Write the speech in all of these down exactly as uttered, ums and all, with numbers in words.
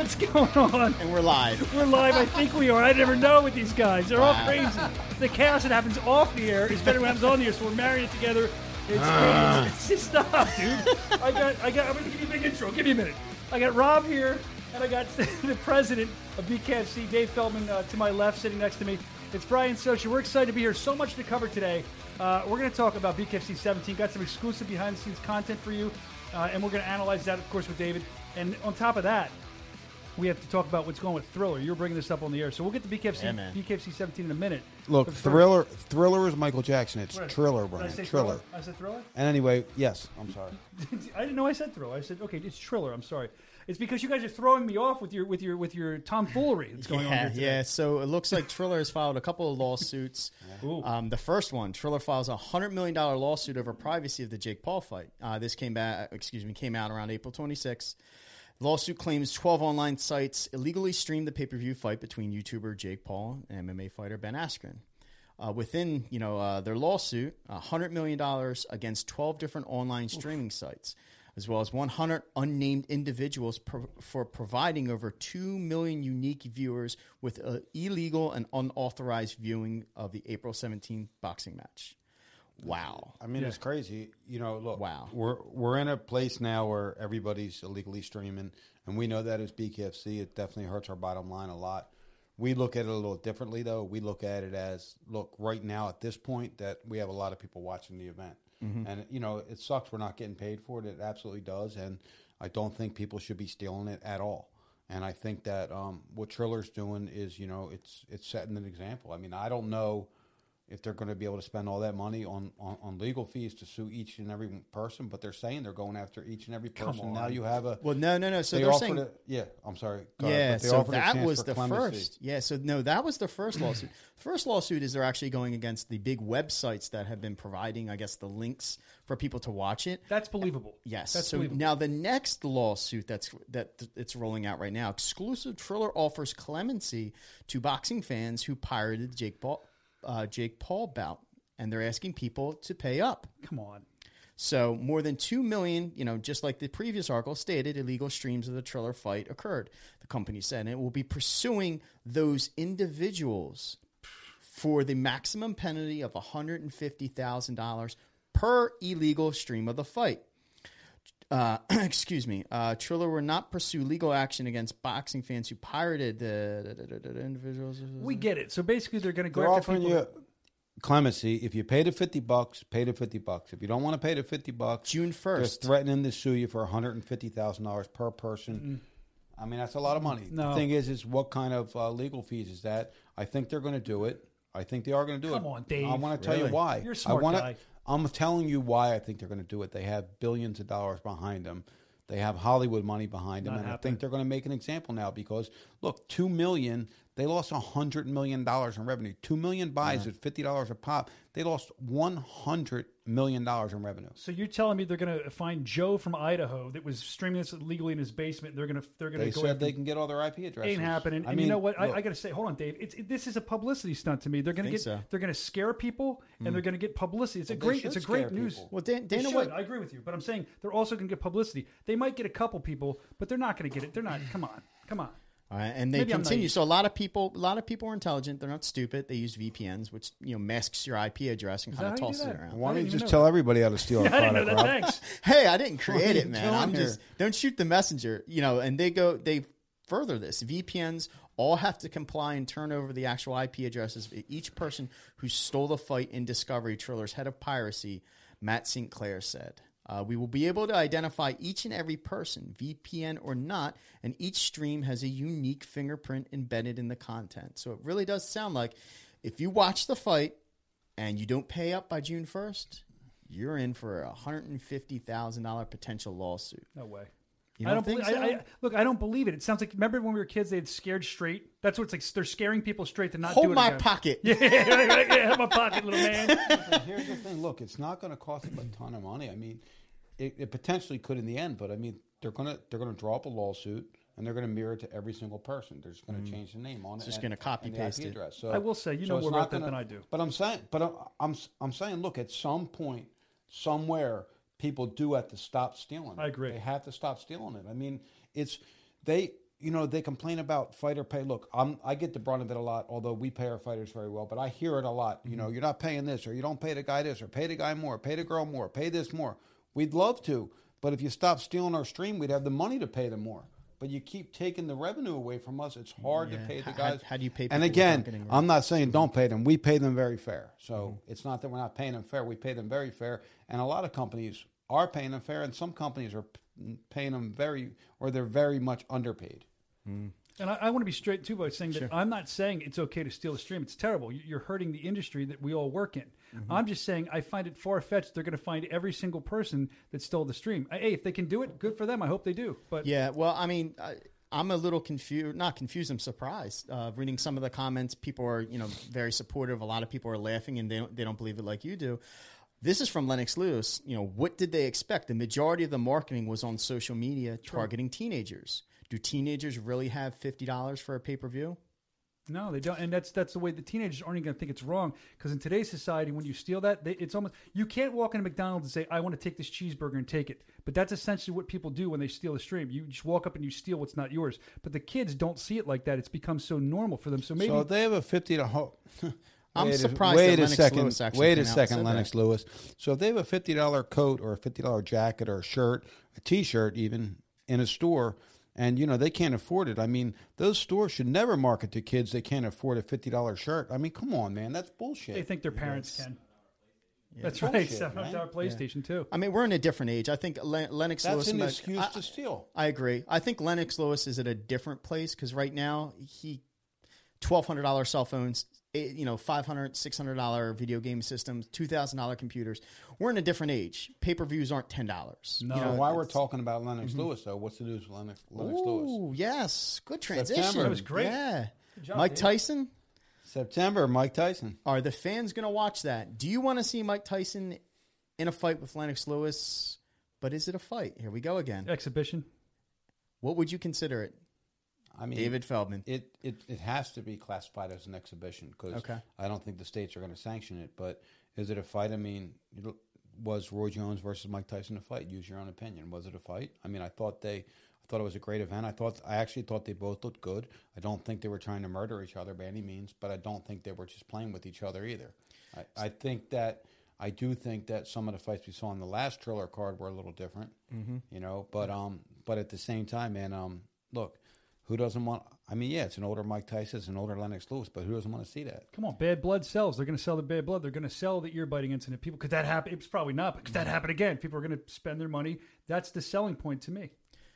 What's going on? And we're live. We're live. I think we are. I never know with these guys. They're wow. all crazy. The chaos that happens off the air is better than what happens on the air, so we're marrying it together. It's uh. crazy. It's, stop, dude. I got, I got, I'm going to give you a big intro. Give me a minute. I got Rob here, and I got the president of B K F C, Dave Feldman, uh, to my left, sitting next to me. It's Brian Socher. We're excited to be here. So much to cover today. Uh, we're going to talk about B K F C seventeen. Got some exclusive behind-the-scenes content for you, uh, and we're going to analyze that, of course, with David. And on top of that, we have to talk about what's going with Thriller. You're bringing this up on the air, so we'll get to B K F C, yeah, B K F C seventeen in a minute. Look, Thriller, Thriller is Michael Jackson. It's Triller, Brian. I Triller. Thriller? I said Thriller. And anyway, yes, I'm sorry. I didn't know I said Thriller. I said okay, it's Triller. I'm sorry. It's because you guys are throwing me off with your with your with your tomfoolery that's going yeah, on here today. Yeah, so it looks like Triller has filed a couple of lawsuits. Yeah. Um, the first one, Triller files a hundred million dollar lawsuit over privacy of the Jake Paul fight. Uh, this came back, excuse me, came out around April twenty-sixth. The lawsuit claims twelve online sites illegally streamed the pay-per-view fight between YouTuber Jake Paul and M M A fighter Ben Askren. Uh, within, you know, uh, their lawsuit, a hundred million dollars against twelve different online streaming Oof. sites, as well as one hundred unnamed individuals pro- for providing over two million unique viewers with uh, illegal and unauthorized viewing of the April seventeenth boxing match. Wow. I mean, yeah. it's crazy. You know, look, wow. we're we're in a place now where everybody's illegally streaming, and we know that as B K F C, it definitely hurts our bottom line a lot. We look at it a little differently, though. We look at it as, look, right now at this point, that we have a lot of people watching the event. Mm-hmm. And, you know, it sucks we're not getting paid for it. It absolutely does. And I don't think people should be stealing it at all. And I think that um, what Triller's doing is, you know, it's it's setting an example. I mean, I don't know if they're going to be able to spend all that money on, on, on legal fees to sue each and every person, but they're saying they're going after each and every person. Now you have a... Well, no, no, no. So they they're saying... A, yeah, I'm sorry. Ahead, yeah, so that was the clemency. first. Yeah, so no, that was the first lawsuit. First lawsuit is they're actually going against the big websites that have been providing, I guess, the links for people to watch it. That's believable. Yes. That's so believable. Now the next lawsuit that's that th- it's rolling out right now, exclusive Triller offers clemency to boxing fans who pirated Jake Paul. Uh, Jake Paul bout, and they're asking people to pay up. Come on. So more than two million, you know, just like the previous article stated, illegal streams of the Triller fight occurred. The company said it will be pursuing those individuals for the maximum penalty of one hundred fifty thousand dollars per illegal stream of the fight. Uh, excuse me. Uh, Triller will not pursue legal action against boxing fans who pirated the, the, the, the, the individuals. We get it. So basically, they're going to go they're after people. You clemency. If you pay the fifty bucks, pay the fifty bucks. If you don't want to pay the fifty bucks, June first, they're threatening to sue you for one hundred and fifty thousand dollars per person. Mm-mm. I mean, that's a lot of money. No. The thing is, is what kind of uh, legal fees is that? I think they're going to do it. I think they are going to do Come it. Come on, Dave. I want to tell really? you why. You're a smart I wanna, guy. I'm telling you why I think they're going to do it. They have billions of dollars behind them. They have Hollywood money behind them. Not and happening. I think they're going to make an example now because, look, two million dollars, they lost one hundred million dollars in revenue. two million buys yeah. at fifty dollars a pop. They lost one hundred million dollars in revenue. So you're telling me they're going to find Joe from Idaho that was streaming this illegally in his basement. They're going to they're going to they go said they can get all their I P addresses. Ain't happening. I and mean, you know what? Look, I, I got to say, hold on, Dave. It's it, this is a publicity stunt to me. They're going to get so. they're going to scare people and mm. they're going to get publicity. It's well, a great it's a great news. People. Well, Dan, Dana White, I agree with you, but I'm saying they're also going to get publicity. They might get a couple people, but they're not going to get it. They're not. Come on, come on. All right, and they Maybe continue. So a lot of people, a lot of people are intelligent. They're not stupid. They use V P Ns, which you know masks your I P address and kind of tosses it around. Why don't you just tell everybody how to steal a product, Rob? Thanks. Hey, I didn't create it, man. I'm just don't shoot the messenger, you know. And they go, they further this. V P Ns all have to comply and turn over the actual I P addresses of each person who stole the fight in discovery. Triller's head of piracy, Matt Sinclair, said. Uh, we will be able to identify each and every person, V P N or not, and each stream has a unique fingerprint embedded in the content. So it really does sound like if you watch the fight and you don't pay up by June first, you're in for a one hundred fifty thousand dollars potential lawsuit. No way. You don't I don't think believe, so? I, I, look, I don't believe it. It sounds like, remember when we were kids, they had scared straight? That's what it's like. They're scaring people straight to not Hold do it Hold my again. pocket. Yeah, right, right, yeah, have my pocket, little man. Here's the thing. Look, it's not going to cost them a ton of money. I mean, it, it potentially could in the end, but I mean, they're going to they're going to draw up a lawsuit and they're going to mirror it to every single person. They're just going to mm. change the name on it's it. Just going to copy paste it. So, I will say, you so know more about that than I do. But I'm saying, but I'm, I'm I'm saying, look, at some point, somewhere, people do have to stop stealing it. I agree. They have to stop stealing it. I mean, it's they you know, they complain about fighter pay. Look, I'm, I get the brunt of it a lot, although we pay our fighters very well, but I hear it a lot. You know, you're not paying this, or you don't pay the guy this, or pay the guy more, pay the girl more, pay this more. We'd love to, but if you stop stealing our stream, we'd have the money to pay them more. But you keep taking the revenue away from us. It's hard yeah. to pay the guys. How, how do you pay people? And again, right? I'm not saying don't pay them. We pay them very fair. So mm-hmm. it's not that we're not paying them fair. We pay them very fair. And a lot of companies are paying them fair, and some companies are paying them very, or they're very much underpaid. Mm-hmm. And I, I want to be straight, too, by saying sure. that I'm not saying it's okay to steal a stream. It's terrible. You're hurting the industry that we all work in. Mm-hmm. I'm just saying I find it far-fetched they're going to find every single person that stole the stream. Hey, if they can do it, good for them. I hope they do. But yeah, well, I mean, I, I'm a little confused. Not confused. I'm surprised. Uh, reading some of the comments, people are, you know, very supportive. A lot of people are laughing, and they don't, they don't believe it like you do. This is from Lennox Lewis. You know, what did they expect? The majority of the marketing was on social media targeting True. teenagers. Do teenagers really have fifty dollars for a pay-per-view? No, they don't. And that's that's the way the teenagers aren't even going to think it's wrong. Because in today's society, when you steal that, they, it's almost – you can't walk into McDonald's and say, I want to take this cheeseburger and take it. But that's essentially what people do when they steal a stream. You just walk up and you steal what's not yours. But the kids don't see it like that. It's become so normal for them. So maybe – So they have a fifty dollars – I'm surprised that Lennox Lewis actually Wait a second, Lennox Lewis. So if they have a fifty dollars coat or a fifty dollars jacket or a shirt, a T-shirt even, in a store – and, you know, they can't afford it. I mean, those stores should never market to kids they can't afford a fifty dollars shirt. I mean, come on, man. That's bullshit. They think their parents yes. can. Yeah, that's bullshit, right. seven hundred dollars right? PlayStation yeah. too. I mean, we're in a different age. I think Len- Lennox that's Lewis... That's an excuse I, to steal. I agree. I think Lennox Lewis is at a different place because right now, he twelve hundred dollars cell phones, you know, five hundred dollars, six hundred dollars video game systems, two thousand dollars computers. We're in a different age. Pay-per-views aren't ten dollars. No. You know, while we're talking about Lennox mm-hmm. Lewis, though, what's the news with Lennox, Lennox Ooh, Lewis? Oh, yes. Good transition. September. That was great. Yeah. Good job, Mike dude. Tyson? September, Mike Tyson. Are the fans going to watch that? Do you want to see Mike Tyson in a fight with Lennox Lewis? But is it a fight? Here we go again. Exhibition. What would you consider it? I mean, David Feldman. It, it it has to be classified as an exhibition because okay. I don't think the states are going to sanction it. But is it a fight? I mean, was Roy Jones versus Mike Tyson a fight? Use your own opinion. Was it a fight? I mean, I thought they, I thought it was a great event. I thought I actually thought they both looked good. I don't think they were trying to murder each other by any means, but I don't think they were just playing with each other either. I, I think that. I do think that some of the fights we saw on the last Triller card were a little different, mm-hmm. you know. But um, but at the same time, man, um, look. Who doesn't want... I mean, yeah, it's an older Mike Tyson, it's an older Lennox Lewis, but who doesn't want to see that? Come on, bad blood sells. They're going to sell the bad blood. They're going to sell the ear-biting incident. People, could that happen? It's probably not, but could that happen again? People are going to spend their money. That's the selling point to me.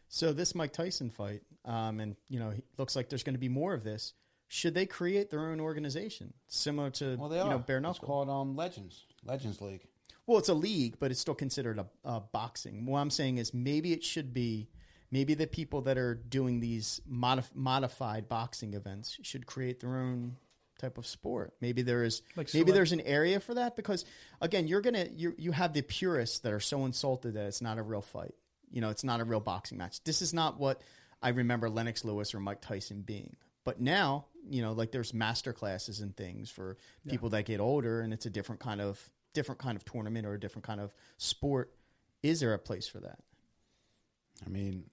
So this Mike Tyson fight, um, and, you know, it looks like there's going to be more of this. Should they create their own organization similar to, well, they are. You know, Bare Knuckle? It's called um, Legends, Legends League. Well, it's a league, but it's still considered a, a boxing. What I'm saying is maybe it should be... Maybe the people that are doing these modif- modified boxing events should create their own type of sport. Maybe there is like maybe select- there's an area for that because again, you're gonna you you have the purists that are so insulted that it's not a real fight. You know, it's not a real boxing match. This is not what I remember Lennox Lewis or Mike Tyson being. But now, you know, like there's master classes and things for yeah. people that get older, and it's a different kind of different kind of tournament or a different kind of sport. Is there a place for that? I mean.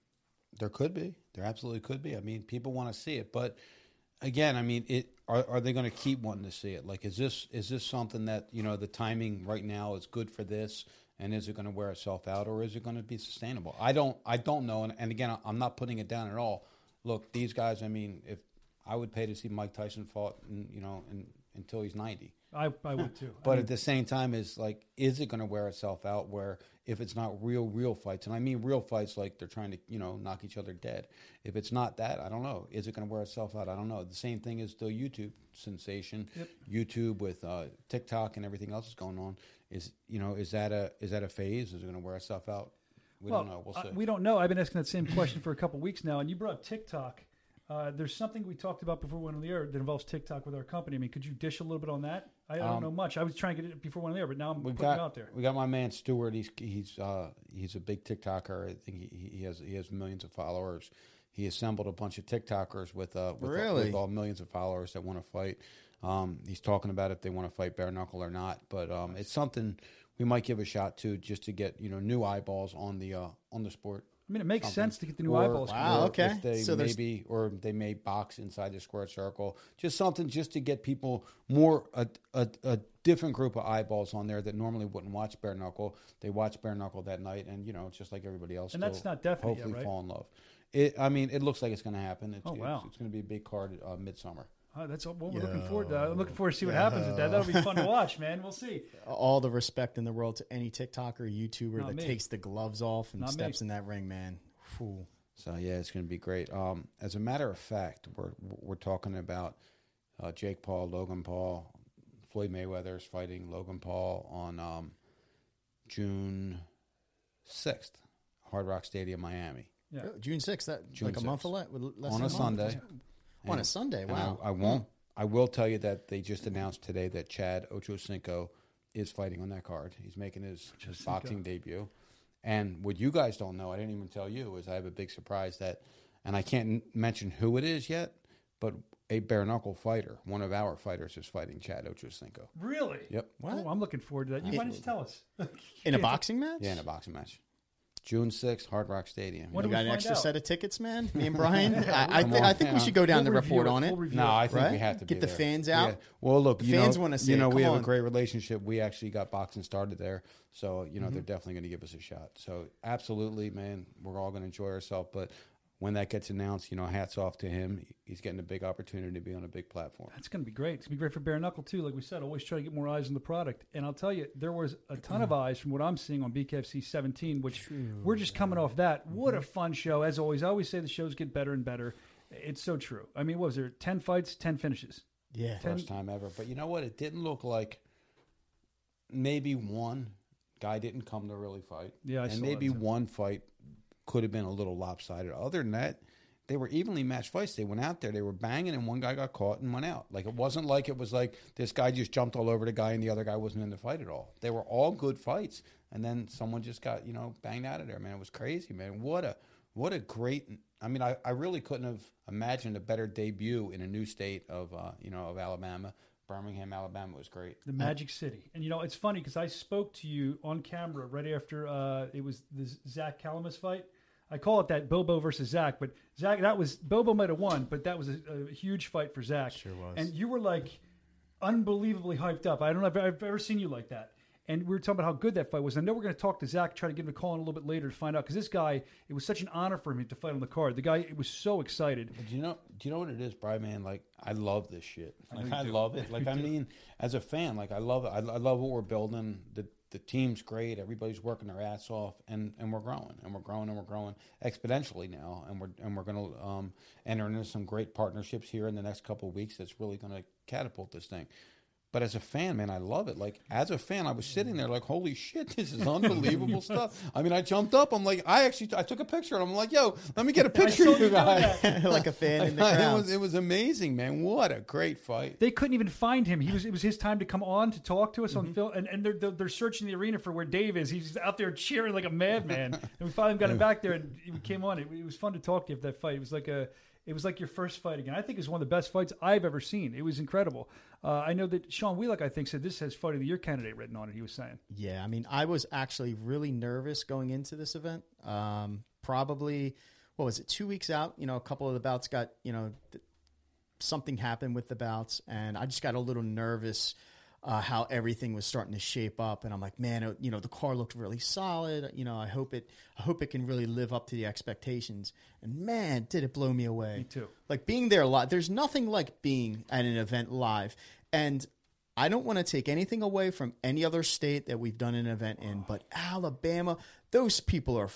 There could be. There absolutely could be. I mean, people want to see it, but again, I mean, it. Are, are they going to keep wanting to see it? Like, is this is this something that you know the timing right now is good for this, and is it going to wear itself out, or is it going to be sustainable? I don't. I don't know. And, and again, I'm not putting it down at all. Look, these guys. I mean, if I would pay to see Mike Tyson fought, in, you know, in, until he's ninety. I, I would too. But I mean, at the same time, is like, is it going to wear itself out? Where if it's not real, real fights, and I mean real fights, like they're trying to, you know, knock each other dead. If it's not that, I don't know. Is it going to wear itself out? I don't know. The same thing is the YouTube sensation, yep. YouTube with uh, TikTok and everything else that's going on. Is you know, is that a is that a phase? Is it going to wear itself out? We well, don't know. We'll see. Uh, we don't know. I've been asking that same question for a couple of weeks now, and you brought up TikTok. Uh, there's something we talked about before we went on the air that involves TikTok with our company. I mean, could you dish a little bit on that? I, I don't um, know much. I was trying to get it before we went on the air, but now I'm putting got, it out there. We got my man Stewart. He's he's uh, he's a big TikToker. I think he, he has he has millions of followers. He assembled a bunch of TikTokers with uh with, really? all, with all millions of followers that want to fight. Um, he's talking about if they want to fight bare knuckle or not, but um, it's something we might give a shot to just to get you know new eyeballs on the uh, on the sport. I mean, it makes something. sense to get the new or, eyeballs. Wow, okay. They so maybe, or they may box inside their square circle. Just something just to get people more, a, a, a different group of eyeballs on there that normally wouldn't watch Bare Knuckle. They watch Bare Knuckle that night, and, you know, just like everybody else. And that's not definite hopefully yet, right? fall in love. It, I mean, it looks like it's going to happen. It's, oh, wow. It's, it's going to be a big card uh, midsummer. Oh, that's what we're Yo. looking forward to. I'm looking forward to see what Yo. happens with that. That'll be fun to watch, man. We'll see. All the respect in the world to any TikToker, YouTuber Not that me. takes the gloves off and Not steps me. in that ring, man. Whew. So, yeah, it's going to be great. Um, as a matter of fact, we're we're talking about uh, Jake Paul, Logan Paul. Floyd Mayweather's fighting Logan Paul on um, June sixth, Hard Rock Stadium, Miami. Yeah. June sixth, that, June like sixth. a month or less, less on a, a Sunday. And, on a Sunday, wow. I, I won't. I will tell you that they just announced today that Chad Ochocinco is fighting on that card. He's making his Ochocinco. boxing debut. And what you guys don't know, I didn't even tell you, is I have a big surprise that, and I can't mention who it is yet, but a bare knuckle fighter, one of our fighters, is fighting Chad Ochocinco. Really? Yep. What? Oh, I'm looking forward to that. You might just tell us. In a boxing match? Yeah, in a boxing match. June sixth, Hard Rock Stadium. What, you got an extra out? set of tickets, man? Me and Brian? yeah, I, I, th- on, I think yeah. we should go down we'll to report it. on it. We'll no, I think right? we have to Get be the there. fans out. Yeah. Well, look, the you fans want to see You know, we on. have a great relationship. We actually got boxing started there. So, you know, mm-hmm. they're definitely going to give us a shot. So, absolutely, man, we're all going to enjoy ourselves. But when that gets announced, you know, hats off to him. He's getting a big opportunity to be on a big platform. That's going to be great. It's going to be great for Bare Knuckle, too. Like we said, always try to get more eyes on the product. And I'll tell you, there was a ton of eyes from what I'm seeing on B K F C seventeen, which true, we're just coming yeah. off that. What mm-hmm. a fun show. As always, I always say the shows get better and better. It's so true. I mean, what was there? ten fights, ten finishes. Yeah. ten First time ever. But you know what? It didn't look like maybe one guy didn't come to really fight. Yeah, I And saw maybe that. one fight could have been a little lopsided. Other than that, they were evenly matched fights. They went out there, they were banging, and one guy got caught and went out. Like, it wasn't like it was like this guy just jumped all over the guy and the other guy wasn't in the fight at all. They were all good fights, and then someone just got, you know, banged out of there, man. It was crazy, man. What a what a great I mean, I, I really couldn't have imagined a better debut in a new state of uh, you know, of Alabama. Birmingham, Alabama was great. The Magic City. And, you know, it's funny because I spoke to you on camera right after uh, it was the Zach Calamus fight. I call it that Bobo versus Zach, but Zach, that was, Bobo might have won, but that was a, a huge fight for Zach. Sure was. And you were like unbelievably hyped up. I don't know if I've ever seen you like that. And we were talking about how good that fight was. I know we're going to talk to Zach, try to give him a call in a little bit later to find out, because this guy, it was such an honor for him to fight on the card. The guy it was so excited. Do you know? Do you know what it is, Brian? Man, like I love this shit. Like I, I love it. Like I mean, as a fan, like I love it. I, I love what we're building. The the team's great. Everybody's working their ass off, and, and we're growing, and we're growing, and we're growing exponentially now. And we're and we're going to um, enter into some great partnerships here in the next couple of weeks. That's really going to catapult this thing. But as a fan, man, I love it. Like, as a fan, I was sitting there like, holy shit, this is unbelievable stuff. I mean, I jumped up. I'm like, I actually, I took a picture. And I'm like, yo, let me get a picture of you guys. Like a fan in the crowd. It was, it was amazing, man. What a great fight. They couldn't even find him. He was, it was his time to come on to talk to us mm-hmm. on film. And, and they're, they're searching the arena for where Dave is. He's out there cheering like a madman. And we finally got him back there and he came on. It, it was fun to talk to you after that fight. It was like a... It was like your first fight again. I think it was one of the best fights I've ever seen. It was incredible. Uh, I know that Sean Wheelock, I think, said this has Fight of the Year candidate written on it, he was saying. Yeah, I mean, I was actually really nervous going into this event. Um, probably, what was it, two weeks out? You know, a couple of the bouts got, you know, th- something happened with the bouts, and I just got a little nervous uh, how everything was starting to shape up. And I'm like, man, it, you know, the car looked really solid. You know, I hope it, I hope it can really live up to the expectations. And man, did it blow me away. Me too. Like being there live, there's nothing like being at an event live. And I don't want to take anything away from any other state that we've done an event in, oh. but Alabama, those people are,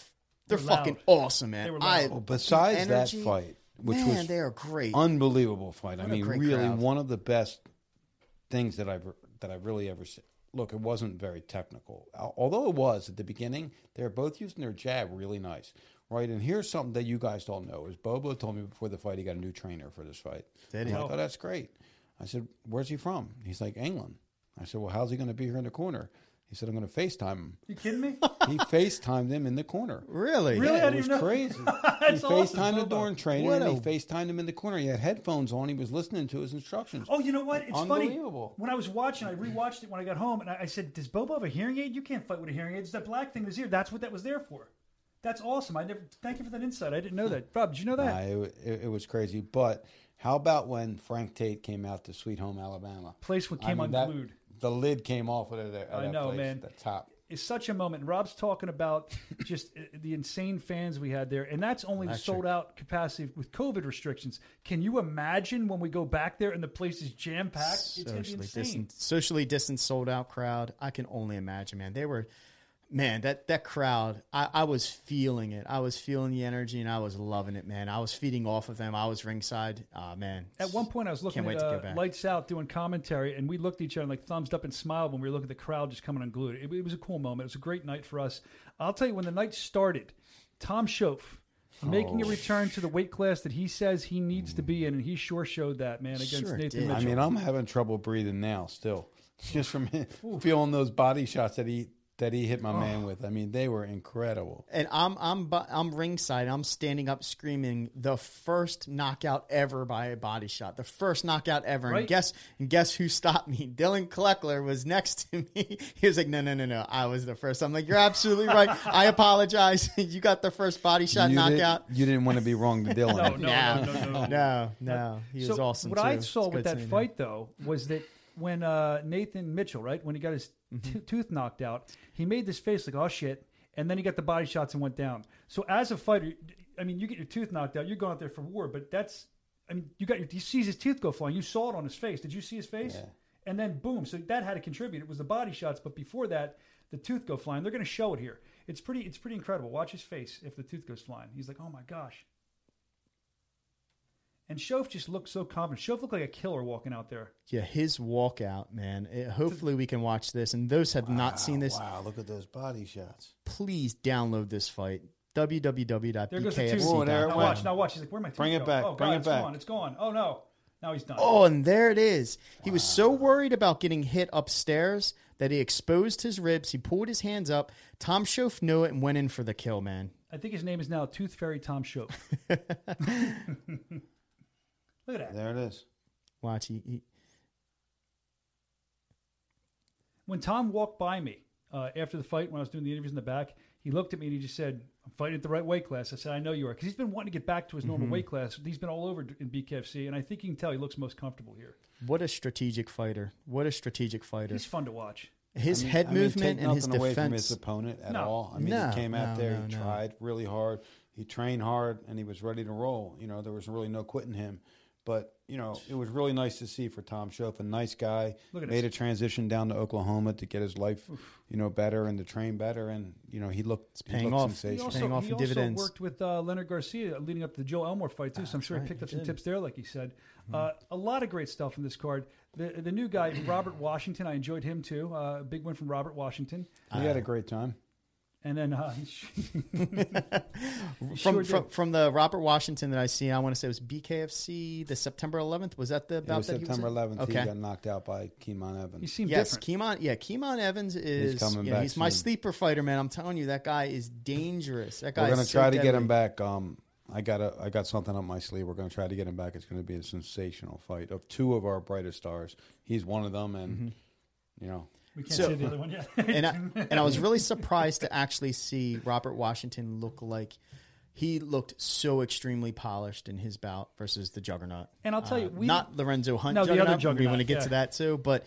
they're, they're fucking loud. awesome, man. They were loud. I, well, besides energy, that fight, which man, was they are great. Unbelievable fight. What I mean, really crowd. one of the best things that I've that I really ever see. Look, it wasn't very technical. Although it was at the beginning, they were both using their jab really nice, right? And here's something that you guys don't know is Bobo told me before the fight he got a new trainer for this fight. Did he? I thought, that's great. I said, where's he from? He's like, England. I said, well, how's he going to be here in the corner? He said, I'm going to FaceTime him. You kidding me? He FaceTimed him in the corner. Really? Really? Yeah, it was know. crazy. He awesome. FaceTimed the dorm trainer, what and a... he FaceTimed him in the corner. He had headphones on. He was listening to his instructions. Oh, you know what? It's unbelievable. Funny. When I was watching, I rewatched it when I got home, and I, I said, does Bobo have a hearing aid? You can't fight with a hearing aid. It's that black thing in his ear. That's what that was there for. That's awesome. I never. Thank you for that insight. I didn't know that. Rob, did you know that? Uh, it, it was crazy. But how about when Frank Tate came out to Sweet Home Alabama? Place what came I mean, unglued. That, the lid came off of that. I know, place, man. The top. It's such a moment. And Rob's talking about just the insane fans we had there. And that's only that's sold true. out capacity with COVID restrictions. Can you imagine when we go back there and the place is jam-packed? Socially it's going to be insane. Distant, socially distanced, sold-out crowd. I can only imagine, man. They were... Man, that, that crowd, I, I was feeling it. I was feeling the energy, and I was loving it, man. I was feeding off of them. I was ringside. Oh, man. At one point, I was looking at uh, Lights Out doing commentary, and we looked at each other and like thumbs up and smiled when we were looking at the crowd just coming unglued. It, it was a cool moment. It was a great night for us. I'll tell you, when the night started, Tom Shoaf making oh. a return to the weight class that he says he needs to be in, and he sure showed that, man, against sure Nathan did. Mitchell. I mean, I'm having trouble breathing now still, just from feeling those body shots that he That he hit my oh. man with. I mean, they were incredible. And I'm I'm I'm ringside. I'm standing up screaming the first knockout ever by a body shot. The first knockout ever. Right. And guess and guess who stopped me? Dylan Kleckler was next to me. He was like, no, no, no, no. I was the first. I'm like, you're absolutely right. I apologize. You got the first body shot you knockout. Did, you didn't want to be wrong to Dylan. no, no, no, no, no, no, no, no. He so was awesome. What too. I saw it's with that fight him. though was that when uh, Nathan Mitchell, right, when he got his t- tooth knocked out, he made this face like, oh, shit, and then he got the body shots and went down. So as a fighter, I mean, you get your tooth knocked out, you're going out there for war, but that's, I mean, you got your, he sees his tooth go flying. You saw it on his face. Did you see his face? Yeah. And then, boom, so that had to contribute. It was the body shots, but before that, the tooth go flying. They're going to show it here. It's pretty, it's pretty incredible. Watch his face if the tooth goes flying. He's like, oh, my gosh. And Shoaf just looked so confident. Shoaf looked like a killer walking out there. Yeah, his walkout, man. It, hopefully we can watch this. And those have wow, not seen this. Wow, look at those body shots. Please download this fight. w w w dot b k f c dot com. There goes the two. Whoa, there now watch, now watch. He's like, where my teeth Bring it go? back. Oh, Bring God, it it's back. Gone. It's gone. Oh, no. Now he's done. Oh, and there it is. Wow. He was so worried about getting hit upstairs that he exposed his ribs. He pulled his hands up. Tom Shoaf knew it and went in for the kill, man. I think his name is now Tooth Fairy Tom Shoaf. Look at that. There it is. Watch. He, he... When Tom walked by me uh, after the fight, when I was doing the interviews in the back, he looked at me and he just said, I'm fighting at the right weight class. I said, I know you are. Because he's been wanting to get back to his normal mm-hmm. weight class. He's been all over in B K F C, and I think you can tell he looks most comfortable here. What a strategic fighter. What a strategic fighter. He's fun to watch. His I mean, head I mean, movement and his defense. Nothing away from his opponent at no. all. I mean, no, he came out no, there, no, he no. tried really hard. He trained hard, and he was ready to roll. You know, there was really no quitting him. But, you know, it was really nice to see for Tom Shoaf, a nice guy, made this. a transition down to Oklahoma to get his life, Oof. you know, better and to train better. And, you know, he looked, he paying, looked off. He also, paying off He also dividends. worked with uh, Leonard Garcia leading up to the Joe Elmore fight, too. That's so I'm sure right, he picked up some did. tips there, like he said. Mm-hmm. Uh, a lot of great stuff from this card. The the new guy, Robert Washington, I enjoyed him, too. Uh, big win from Robert Washington. He uh, had a great time. And then uh, from, sure from from the Robert Washington that I see, I want to say it was B K F C. The September eleventh was that the bout that September eleventh. Okay. He got knocked out by Keemon Evans. He seemed yes, different. Keemon, yeah, Keemon Evans is he's, coming you know, back he's my sleeper fighter, man. I'm telling you, that guy is dangerous. That guy. We're gonna is so try to deadly. get him back. Um, I got a I got something up my sleeve. We're gonna try to get him back. It's gonna be a sensational fight of two of our brightest stars. He's one of them, and mm-hmm. you know. We can't so, see the other one yet. and, I, and I was really surprised to actually see Robert Washington look like he looked so extremely polished in his bout versus the Juggernaut. And I'll tell you, uh, we, not Lorenzo Hunt. No, the other Juggernaut. We want to get yeah. to that too, but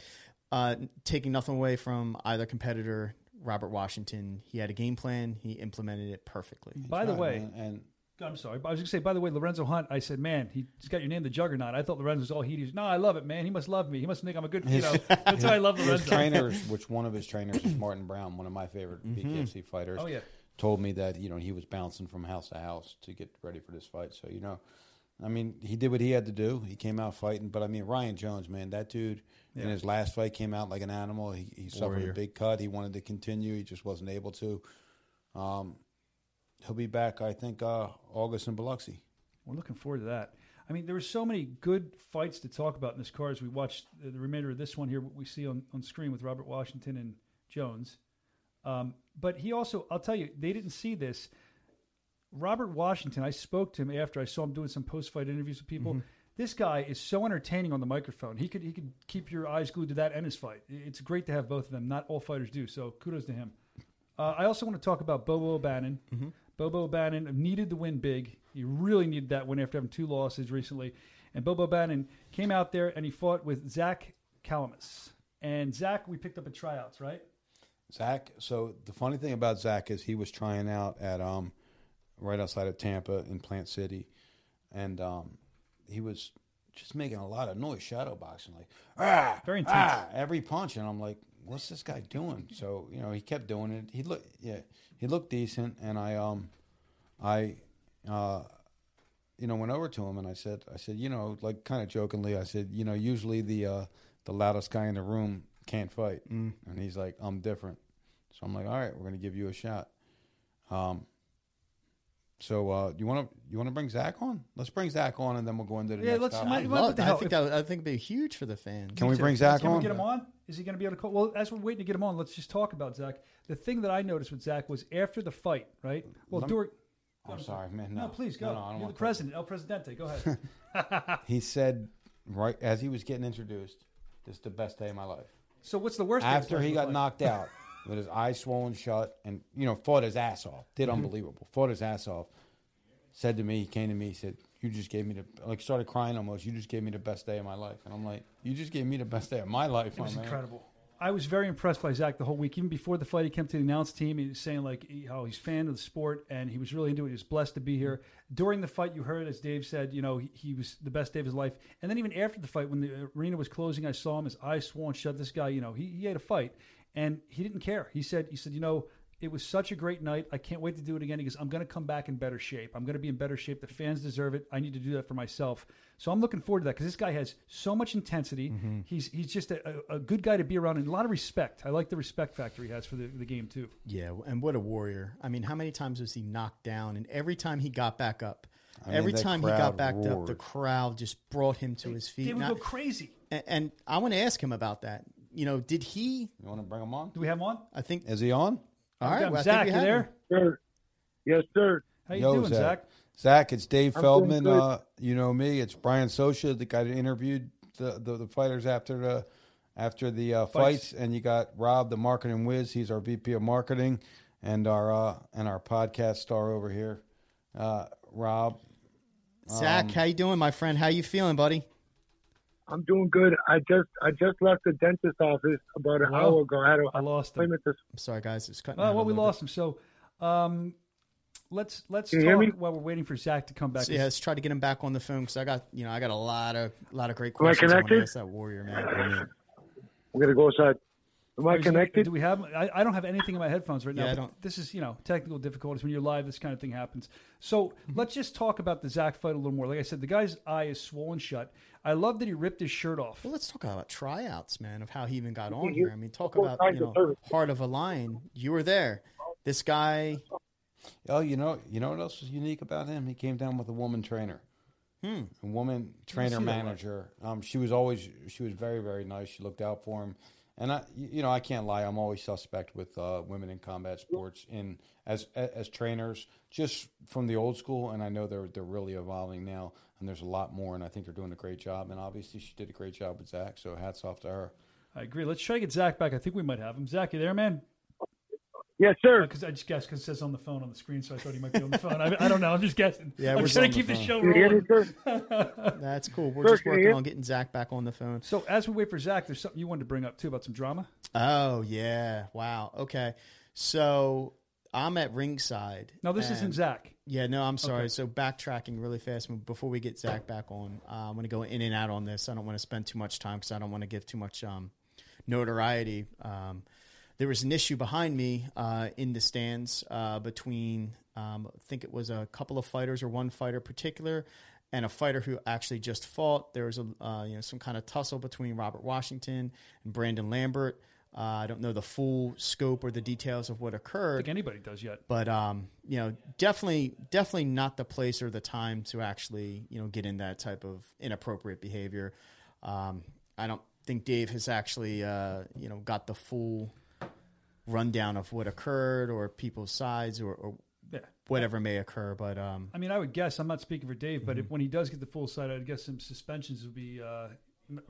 uh, taking nothing away from either competitor, Robert Washington, he had a game plan. He implemented it perfectly. He's By right, the way, man, and. I'm sorry, but I was going to say, by the way, Lorenzo Hunt, I said, man, he's got your name, the Juggernaut. I thought Lorenzo was all he did. No, I love it, man. He must love me. He must think I'm a good, you know. That's why I love Lorenzo. His trainers, which one of his trainers is Martin Brown, one of my favorite mm-hmm. B K F C fighters, oh, yeah. told me that, you know, he was bouncing from house to house to get ready for this fight. So, you know, I mean, he did what he had to do. He came out fighting. But, I mean, Ryan Jones, man, that dude yeah. in his last fight came out like an animal. He, he suffered a big cut. He wanted to continue. He just wasn't able to. Um He'll be back, I think, uh, August in Biloxi. We're looking forward to that. I mean, there were so many good fights to talk about in this card as we watched the, the remainder of this one here, what we see on, on screen with Robert Washington and Jones. Um, but he also, I'll tell you, they didn't see this. Robert Washington, I spoke to him after I saw him doing some post-fight interviews with people. Mm-hmm. This guy is so entertaining on the microphone. He could he could keep your eyes glued to that and his fight. It's great to have both of them. Not all fighters do, so kudos to him. Uh, I also want to talk about Bobo O'Bannon. Mm-hmm. Bobo O'Bannon needed the win big. He really needed that win after having two losses recently. And Bobo O'Bannon came out there and he fought with Zach Calamus. And Zach, we picked up at tryouts, right? Zach, so the funny thing about Zach is he was trying out at um, right outside of Tampa in Plant City. And um, he was just making a lot of noise, shadow boxing, like, ah, very intense. Ah, every punch. And I'm like, what's this guy doing? So, you know, he kept doing it. He looked, yeah, he looked decent. And I, um, I, uh, you know, went over to him and I said, I said, you know, like kind of jokingly, I said, you know, usually the, uh, the loudest guy in the room can't fight. Mm. And he's like, I'm different. So I'm like, all right, we're going to give you a shot. Um, So uh, you want to you want to bring Zach on? Let's bring Zach on, and then we'll go into the yeah, next. Yeah, let's. Might, I, the I think that would, I think it'd be huge for the fans. Can we bring Zach Can on? Can we get him on? Is he going to be able to call? Well, as we're waiting to get him on, let's just talk about Zach. The thing that I noticed with Zach was after the fight, right? Well, during. Oh, I'm sorry, man. No, no please go. No, no, I don't You're the president, El Presidente. Go ahead. He said, right as he was getting introduced, "This is the best day of my life." So what's the worst? After he got life? knocked out. With his eyes swollen shut and, you know, fought his ass off. Did unbelievable. Fought his ass off. Said to me, he came to me, he said, you just gave me the, like, started crying almost. You just gave me the best day of my life. And I'm like, you just gave me the best day of my life. It was man. incredible. I was very impressed by Zach the whole week. Even before the fight, he came to the announce team. He was saying, like, how he's a fan of the sport and he was really into it. He was blessed to be here. During the fight, you heard, as Dave said, you know, he, he was the best day of his life. And then even after the fight, when the arena was closing, I saw him, his eyes swollen shut. This guy, you know, he, he had a fight. And he didn't care. He said, he said, you know, it was such a great night. I can't wait to do it again. He goes, I'm going to come back in better shape. I'm going to be in better shape. The fans deserve it. I need to do that for myself. So I'm looking forward to that because this guy has so much intensity. Mm-hmm. He's he's just a, a good guy to be around and a lot of respect. I like the respect factor he has for the, the game, too. Yeah, and what a warrior. I mean, how many times was he knocked down? And every time he got back up, I mean, every time he got back up, the crowd just brought him to they, his feet. They would and go I, crazy. And, and I want to ask him about that. You know, did he... You want to bring him on? Do we have him on? I think... Is he on? All right. Well, Zach, I think you there? Sure. Yes, sir. How you Yo, doing, Zach? Zach? Zach, it's Dave I'm Feldman. Uh, you know me. It's Brian Socher, the guy that interviewed the, the, the fighters after the after the uh, fights. fights. And you got Rob, the marketing whiz. He's our V P of marketing. And our, uh, and our podcast star over here, uh, Rob. Zach, um, how you doing, my friend? How you feeling, buddy? I'm doing good. I just I just left the dentist's office about an well, hour ago. I, had a, I lost him. I'm sorry, guys. It's cutting. Well, well we lost bit. him. So um, let's let's Can talk while we're waiting for Zach to come back. So, yeah, let's try to get him back on the phone because I got you know I got a lot of lot of great questions. Am I connected? That warrior man. We're gonna go outside. Am I connected? Do we have? I, I don't have anything in my headphones right now. Yeah, I don't. This is you know technical difficulties when you're live. This kind of thing happens. So let's just talk about the Zach fight a little more. Like I said, the guy's eye is swollen shut. I love that he ripped his shirt off. Well, let's talk about tryouts, man, of how he even got on here. I mean, talk about, you know, heart of a lion. You were there. This guy. Oh, you know, you know what else was unique about him? He came down with a woman trainer, hmm. a woman trainer manager. Um, she was always, she was very, very nice. She looked out for him. And I, you know, I can't lie. I'm always suspect with uh, women in combat sports in as as trainers, just from the old school. And I know they're they're really evolving now, and there's a lot more. And I think they're doing a great job. And obviously, she did a great job with Zach. So hats off to her. I agree. Let's try to get Zach back. I think we might have him. Zach, you there, man? Yes, sir. Because uh, I just guessed because it says on the phone on the screen, so I thought he might be on the phone. I, I don't know. I'm just guessing. Yeah, I'm trying to keep the, the show rolling. That's cool. We're sure, just working on getting Zach back on the phone. So as we wait for Zach, there's something you wanted to bring up, too, about some drama. Oh, yeah. Wow. Okay. So I'm at ringside. No, this and, isn't Zach. Yeah, no, I'm sorry. Okay. So backtracking really fast before we get Zach back on. Uh, I'm going to go in and out on this. I don't want to spend too much time because I don't want to give too much um, notoriety. Um There was an issue behind me uh, in the stands uh, between, um, I think it was a couple of fighters or one fighter in particular, and a fighter who actually just fought. There was a uh, you know some kind of tussle between Robert Washington and Brandon Lambert. Uh, I don't know the full scope or the details of what occurred. I don't think anybody does yet. But um, you know, definitely, definitely not the place or the time to actually you know get in that type of inappropriate behavior. Um, I don't think Dave has actually uh, you know got the full rundown of what occurred or people's sides or, or yeah. whatever may occur. But um, I mean, I would guess, I'm not speaking for Dave, but mm-hmm. if, when he does get the full side, I would guess some suspensions would be uh,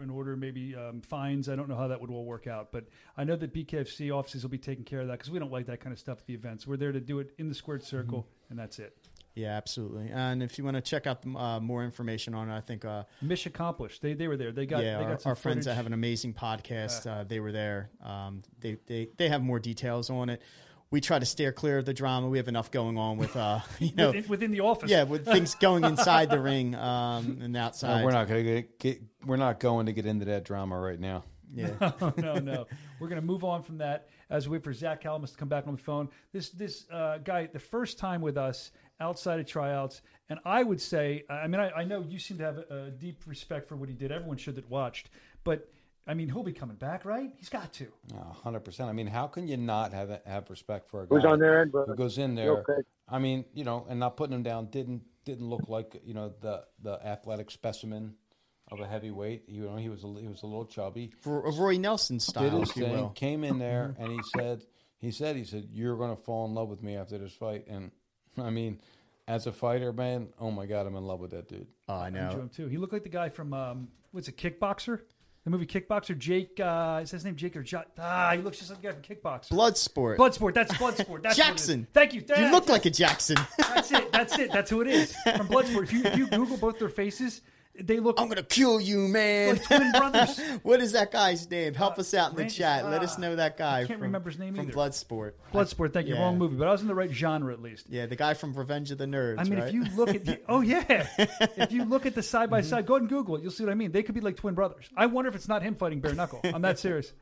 in order, maybe um, fines. I don't know how that would all work out, but I know that B K F C offices will be taking care of that because we don't like that kind of stuff at the events. We're there to do it in the squared circle, mm-hmm. and that's it. Yeah, absolutely. And if you want to check out uh, more information on it, I think... Uh, Mish Accomplished. They they were there. They got, yeah, they got our, some our friends footage. That have an amazing podcast, uh, uh, they were there. Um, they, they, they have more details on it. We try to steer clear of the drama. We have enough going on with, uh, you know... within, within the office. Yeah, with things going inside the ring um, and outside. No, we're not going to get, we're not going to get into that drama right now. Yeah. No, no, no. We're going to move on from that as we wait for Zach Calamus to come back on the phone. This, this uh, guy, the first time with us... outside of tryouts, and I would say, I mean, I, I know you seem to have a, a deep respect for what he did. Everyone should that watched, but I mean, he'll be coming back, right? He's got to. one hundred percent. I mean, how can you not have have respect for a guy who's on their end, who goes in there? Okay. I mean, you know, and not putting him down didn't didn't look like, you know, the the athletic specimen of a heavyweight. You know, he was a, he was a little chubby, for a Roy Nelson style. Did his thing, came in there, and he said, he said, he said, you're going to fall in love with me after this fight, and. I mean, as a fighter, man, oh, my God, I'm in love with that dude. Oh, I know. I enjoy him too. He looked like the guy from, um, what's it, Kickboxer? The movie Kickboxer? Jake, uh, is his name Jake or John? Ah, he looks just like the guy from Kickboxer. Bloodsport. Bloodsport. That's Bloodsport. That's Jackson. Thank you. That's, you look like a Jackson. That's it. That's it. That's who it is. From Bloodsport. If you, if you Google both their faces, they look. I'm going to kill you, man. Like twin brothers. What is that guy's name? Help uh, us out in the Randy, chat. Uh, Let us know that guy. I can't from, remember his name from either. From Bloodsport. Bloodsport, thank you. Yeah. Wrong movie, but I was in the right genre at least. Yeah, the guy from Revenge of the Nerds, I mean, right? If you look at the, oh, yeah. If you look at the side-by-side, mm-hmm. go ahead and Google it. You'll see what I mean. They could be like twin brothers. I wonder if it's not him fighting Bare Knuckle. I'm that serious.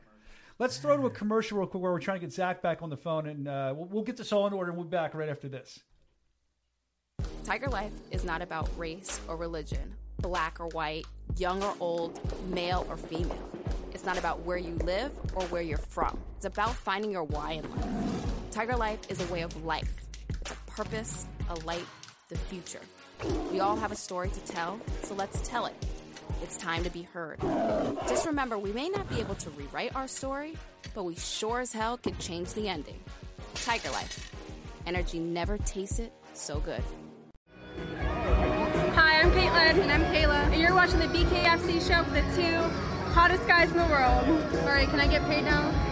Let's throw to a commercial real quick where we're trying to get Zach back on the phone, and uh, we'll, we'll get this all in order, and we'll be back right after this. Tiger Life is not about race or religion. Black or white, young or old, male or female. It's not about where you live or where you're from. It's about finding your why in life. Tiger Life is a way of life. It's a purpose, a light, the future. We all have a story to tell, so let's tell it. It's time to be heard. Just remember, we may not be able to rewrite our story, but we sure as hell could change the ending. Tiger Life. Energy never tasted so good. Hi, I'm Caitlin. And I'm Kayla. And you're watching the B K F C show with the two hottest guys in the world. All right, can I get paid now?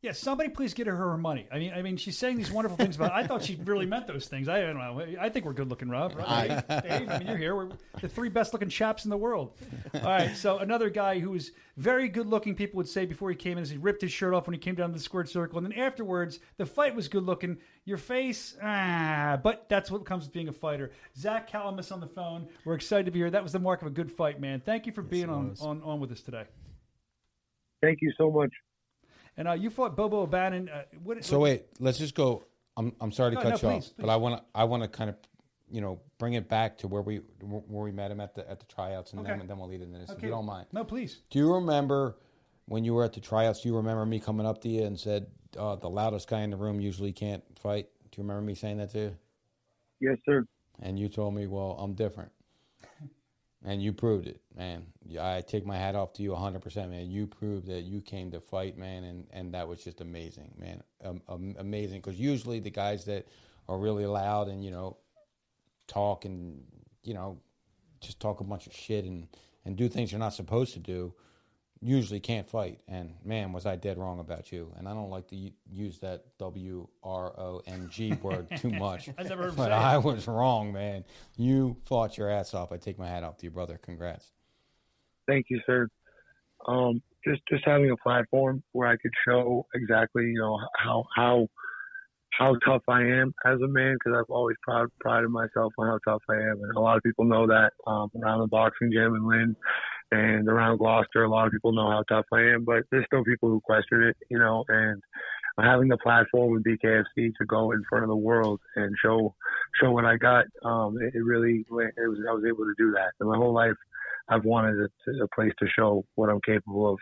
Yeah, somebody please get her her money. I mean, I mean, she's saying these wonderful things about it. I thought she really meant those things. I don't know. I think we're good looking, Rob. Right? Dave, Dave, I mean, you're here. We're the three best looking chaps in the world. All right, so another guy who is very good looking, people would say, before he came in, is he ripped his shirt off when he came down to the squared circle. And then afterwards, the fight was good looking. Your face, ah, but that's what comes with being a fighter. Zach Calamus on the phone. We're excited to be here. That was the mark of a good fight, man. Thank you for yes, being on, on, on with us today. Thank you so much. And uh, you fought Bobo O'Bannon. Uh, what, so what, wait, let's just go. I'm I'm sorry to no, cut no, you please, off, please. But I want to I want to kind of you know bring it back to where we where we met him at the at the tryouts, and okay. then and then we'll lead into this. Okay. If you don't mind. No, please. Do you remember when you were at the tryouts? Do you remember me coming up to you and said? Uh, the loudest guy in the room usually can't fight. Do you remember me saying that to you? Yes, sir. And you told me, well, I'm different. And you proved it, man. I take my hat off to you one hundred percent, man. You proved that you came to fight, man, and, and that was just amazing, man. Um, um, amazing, because usually the guys that are really loud and, you know, talk and, you know, just talk a bunch of shit and, and do things you're not supposed to do, usually can't fight. And man, was I dead wrong about you. And I don't like to use that W R O N G word too much. I never heard but I was wrong, man. You fought your ass off. I take my hat off to you, brother. Congrats. Thank you, sir. Um, just, just having a platform where I could show exactly, you know, how, how, how tough I am as a man. Cause I've always proud, prided myself on how tough I am. And a lot of people know that, um, around the boxing gym and Lynn, and around Gloucester, a lot of people know how tough I am, but there's still people who question it, you know, and having the platform with B K F C to go in front of the world and show show what I got, um, it, it really, it was, I was able to do that. And my whole life, I've wanted a, a place to show what I'm capable of.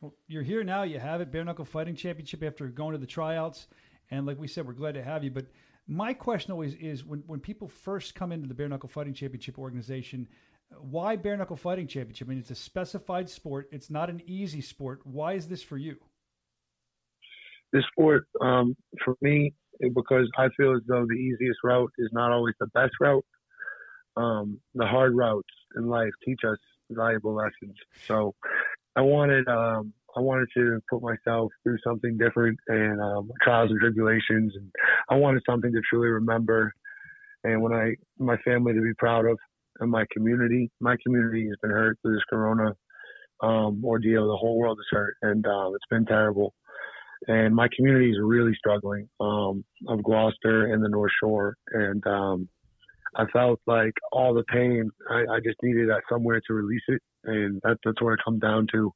Well, you're here now, you have it, Bare Knuckle Fighting Championship after going to the tryouts, and like we said, we're glad to have you, but my question always is, when, when people first come into the Bare Knuckle Fighting Championship organization, why Bare Knuckle Fighting Championship? I mean, it's a specified sport. It's not an easy sport. Why is this for you? This sport, um, for me, because I feel as though the easiest route is not always the best route. Um, the hard routes in life teach us valuable lessons. So I wanted um, I wanted to put myself through something different and um, trials and tribulations, and I wanted something to truly remember, and when I my family to be proud of, and my community. My community has been hurt through this corona um, ordeal. The whole world is hurt, and uh, it's been terrible. And my community is really struggling um, of Gloucester and the North Shore. And um, I felt like all the pain, I, I just needed that somewhere to release it. And that, that's what it comes down to.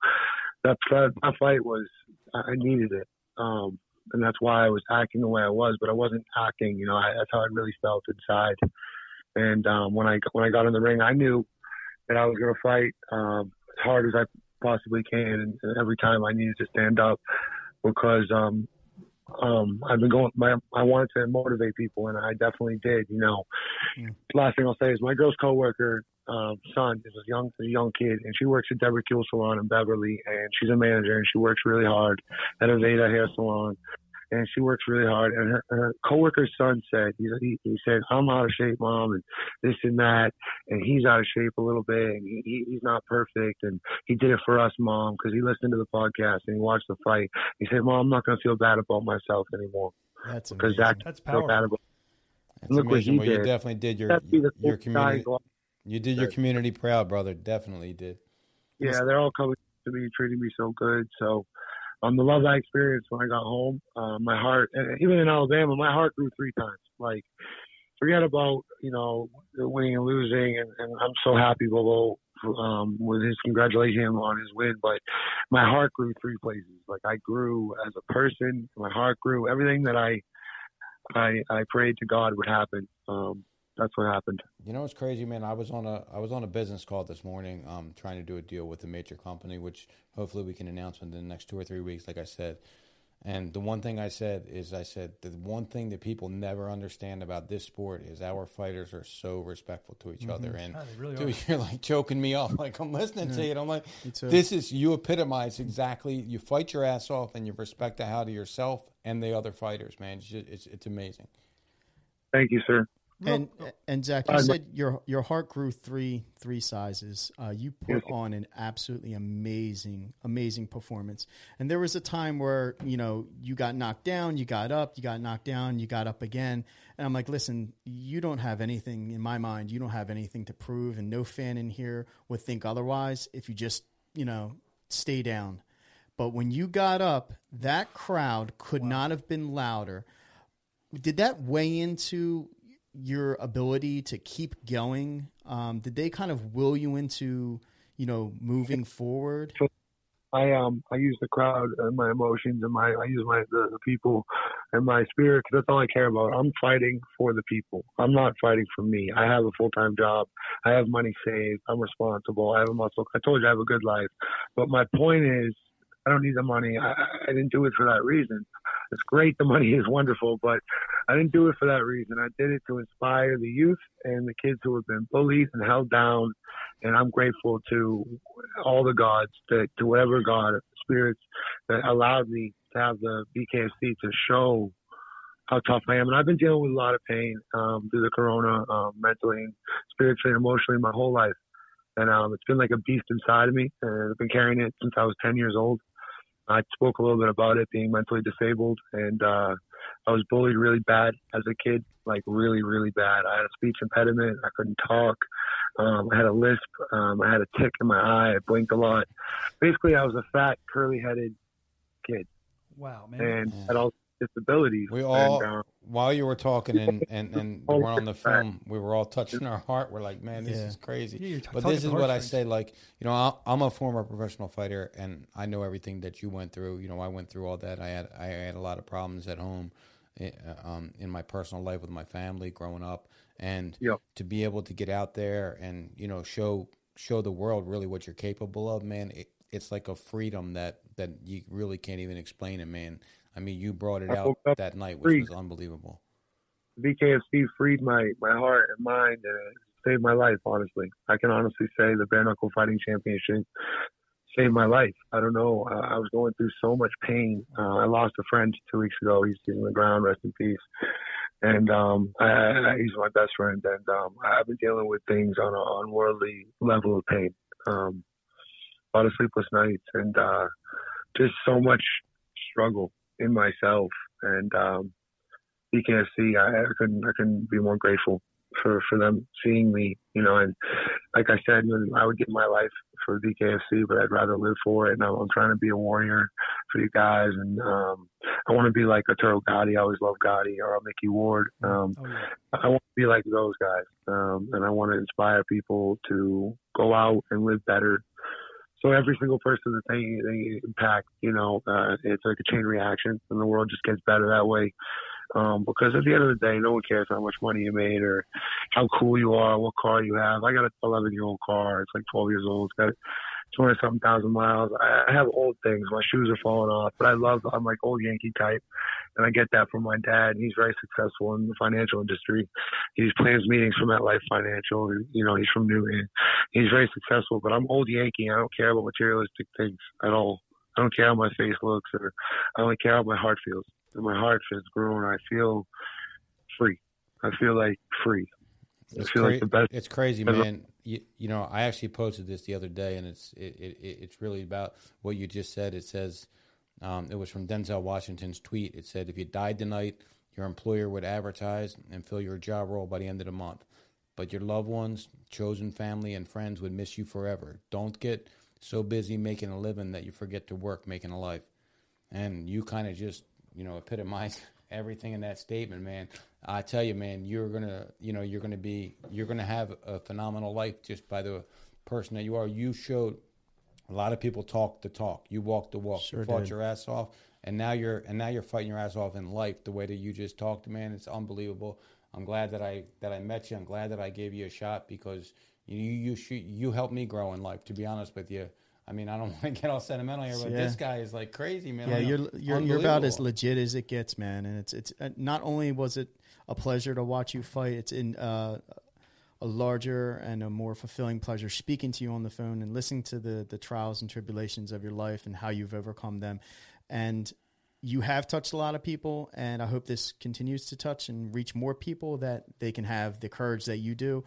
That, that, that fight was, I needed it. Um, and that's why I was acting the way I was, but I wasn't acting. You know, I, that's how I really felt inside. And um, when I when I got in the ring, I knew that I was going to fight um, as hard as I possibly can. And every time I needed to stand up. Because um, um, I've been going, my, I wanted to motivate people, and I definitely did. You know, yeah. Last thing I'll say is my girl's coworker, um, son, is a young, a young kid, and she works at Deborah Kuehl Salon in Beverly, and she's a manager, and she works really hard at Aveda Hair Salon, and she works really hard. And her, her coworker's son said, he, he said, "I'm out of shape, Mom, and this and that, and he's out of shape a little bit, and he, he, he's not perfect, and he did it for us, Mom, because he listened to the podcast and he watched the fight." He said, "Mom, I'm not going to feel bad about myself anymore." That's amazing. Because that's powerful. Bad about that's Look amazing. What he well, did. You definitely did your your community. You did your community proud, brother. Definitely you did. Yeah, they're all coming to me, treating me so good. So. Um, the love I experienced when I got home, uh, my heart, and even in Alabama, my heart grew three times. Like, forget about, you know, winning and losing. And, and I'm so happy Bobo um, with his congratulating him on his win. But my heart grew three places. Like, I grew as a person. My heart grew. Everything that I I, I prayed to God would happen. Um, that's what happened. You know, it's crazy, man. I was on a I was on a business call this morning, um, trying to do a deal with a major company, which hopefully we can announce within the next two or three weeks, like I said. And the one thing I said is, I said the one thing that people never understand about this sport is our fighters are so respectful to each mm-hmm. other. And yeah, really dude, you're like choking me off, like I'm listening yeah. to you. And I'm like, this is you epitomize exactly. You fight your ass off, and you respect the how to yourself and the other fighters, man. It's just, it's, it's amazing. Thank you, sir. And and Zach, you said your your heart grew three three sizes. Uh, you put on an absolutely amazing amazing performance. And there was a time where you know you got knocked down, you got up, you got knocked down, you got up again. And I'm like, listen, you don't have anything in my mind. You don't have anything to prove, and no fan in here would think otherwise if you just you know stay down. But when you got up, that crowd could wow. not have been louder. Did that weigh into your ability to keep going? Um, did they kind of will you into, you know, moving forward? I um I use the crowd and my emotions and my I use my the, the people and my spirit. That's all I care about. I'm fighting for the people. I'm not fighting for me. I have a full time job. I have money saved. I'm responsible. I have a muscle. I told you I have a good life. But my point is, I don't need the money. I, I didn't do it for that reason. It's great. The money is wonderful, but I didn't do it for that reason. I did it to inspire the youth and the kids who have been bullied and held down. And I'm grateful to all the gods, that, to whatever God, spirits that allowed me to have the B K F C to show how tough I am. And I've been dealing with a lot of pain um, through the corona, um, mentally, spiritually, and emotionally my whole life. And um, it's been like a beast inside of me. And I've been carrying it since I was ten years old. I spoke a little bit about it, being mentally disabled, and uh, I was bullied really bad as a kid, like really, really bad. I had a speech impediment. I couldn't talk. Um, I had a lisp. Um, I had a tick in my eye. I blinked a lot. Basically, I was a fat, curly-headed kid. Wow, man. And yeah. had all disabilities. We all, and, um, while you were talking and, and, and we were on the film, we were all touching our heart. We're like, man, this yeah. is crazy. Yeah, t- but this is what I say, like, you know, I, I'm a former professional fighter, and I know everything that you went through. You know, I went through all that. I had I had a lot of problems at home, um, in my personal life with my family growing up, and yep. to be able to get out there and, you know, show show the world really what you're capable of, man, it, it's like a freedom that, that you really can't even explain it, man. I mean, you brought it I out that night, which freed. was unbelievable. B K F C freed my, my heart and mind, and it saved my life, honestly. I can honestly say the Bare Knuckle Fighting Championship saved my life. I don't know. Uh, I was going through so much pain. Uh, I lost a friend two weeks ago. He's, he's in the ground. Rest in peace. And um, I, I, he's my best friend. And um, I've been dealing with things on an unworldly level of pain. um, a lot of sleepless nights, and uh, just so much struggle in myself. And um, B K F C, I, I couldn't, I couldn't be more grateful for, for them seeing me, you know. And like I said, I would give my life for B K F C, but I'd rather live for it. And I'm, I'm trying to be a warrior for you guys. And um, I want to be like Arturo Gotti. I always love Gotti, or Mickey Ward. Um, oh, yeah. I want to be like those guys. Um, and I want to inspire people to go out and live better. So every single person that they, they impact, you know, uh, it's like a chain reaction, and the world just gets better that way. Um, because at the end of the day, no one cares how much money you made or how cool you are, what car you have. I got an eleven-year-old car. It's like twelve years old. It's got two hundred something thousand miles. I have old things. My shoes are falling off. But I love, I'm like old Yankee type. And I get that from my dad. He's very successful in the financial industry. He plans meetings for MetLife Financial. You know, he's from New England. He's very successful. But I'm old Yankee. I don't care about materialistic things at all. I don't care how my face looks, or I only care how my heart feels. And my heart feels grown. I feel free. I feel like free. It's I feel cra- like the best. It's crazy, man. You, you know, I actually posted this the other day, and it's it, it it's really about what you just said. It says, um, it was from Denzel Washington's tweet. It said, if you died tonight, your employer would advertise and fill your job role by the end of the month. But your loved ones, chosen family, and friends would miss you forever. Don't get so busy making a living that you forget to work making a life. And you kind of just, you know, epitomize everything in that statement, man. I tell you, man, you're going to, you know, you're going to be, you're going to have a phenomenal life just by the person that you are. You showed a lot of people talk the talk. You walked the walk. Sure you fought did. your ass off. And now you're, and now you're fighting your ass off in life the way that you just talked, man. It's unbelievable. I'm glad that I, that I met you. I'm glad that I gave you a shot, because you, you, you, you helped me grow in life, to be honest with you. I mean, I don't want to get all sentimental here, but yeah. this guy is like crazy, man. Yeah, like, you're you're, you're about as legit as it gets, man. And it's it's not only was it a pleasure to watch you fight, it's in uh, a larger and a more fulfilling pleasure speaking to you on the phone and listening to the the trials and tribulations of your life and how you've overcome them. And you have touched a lot of people, and I hope this continues to touch and reach more people, that they can have the courage that you do,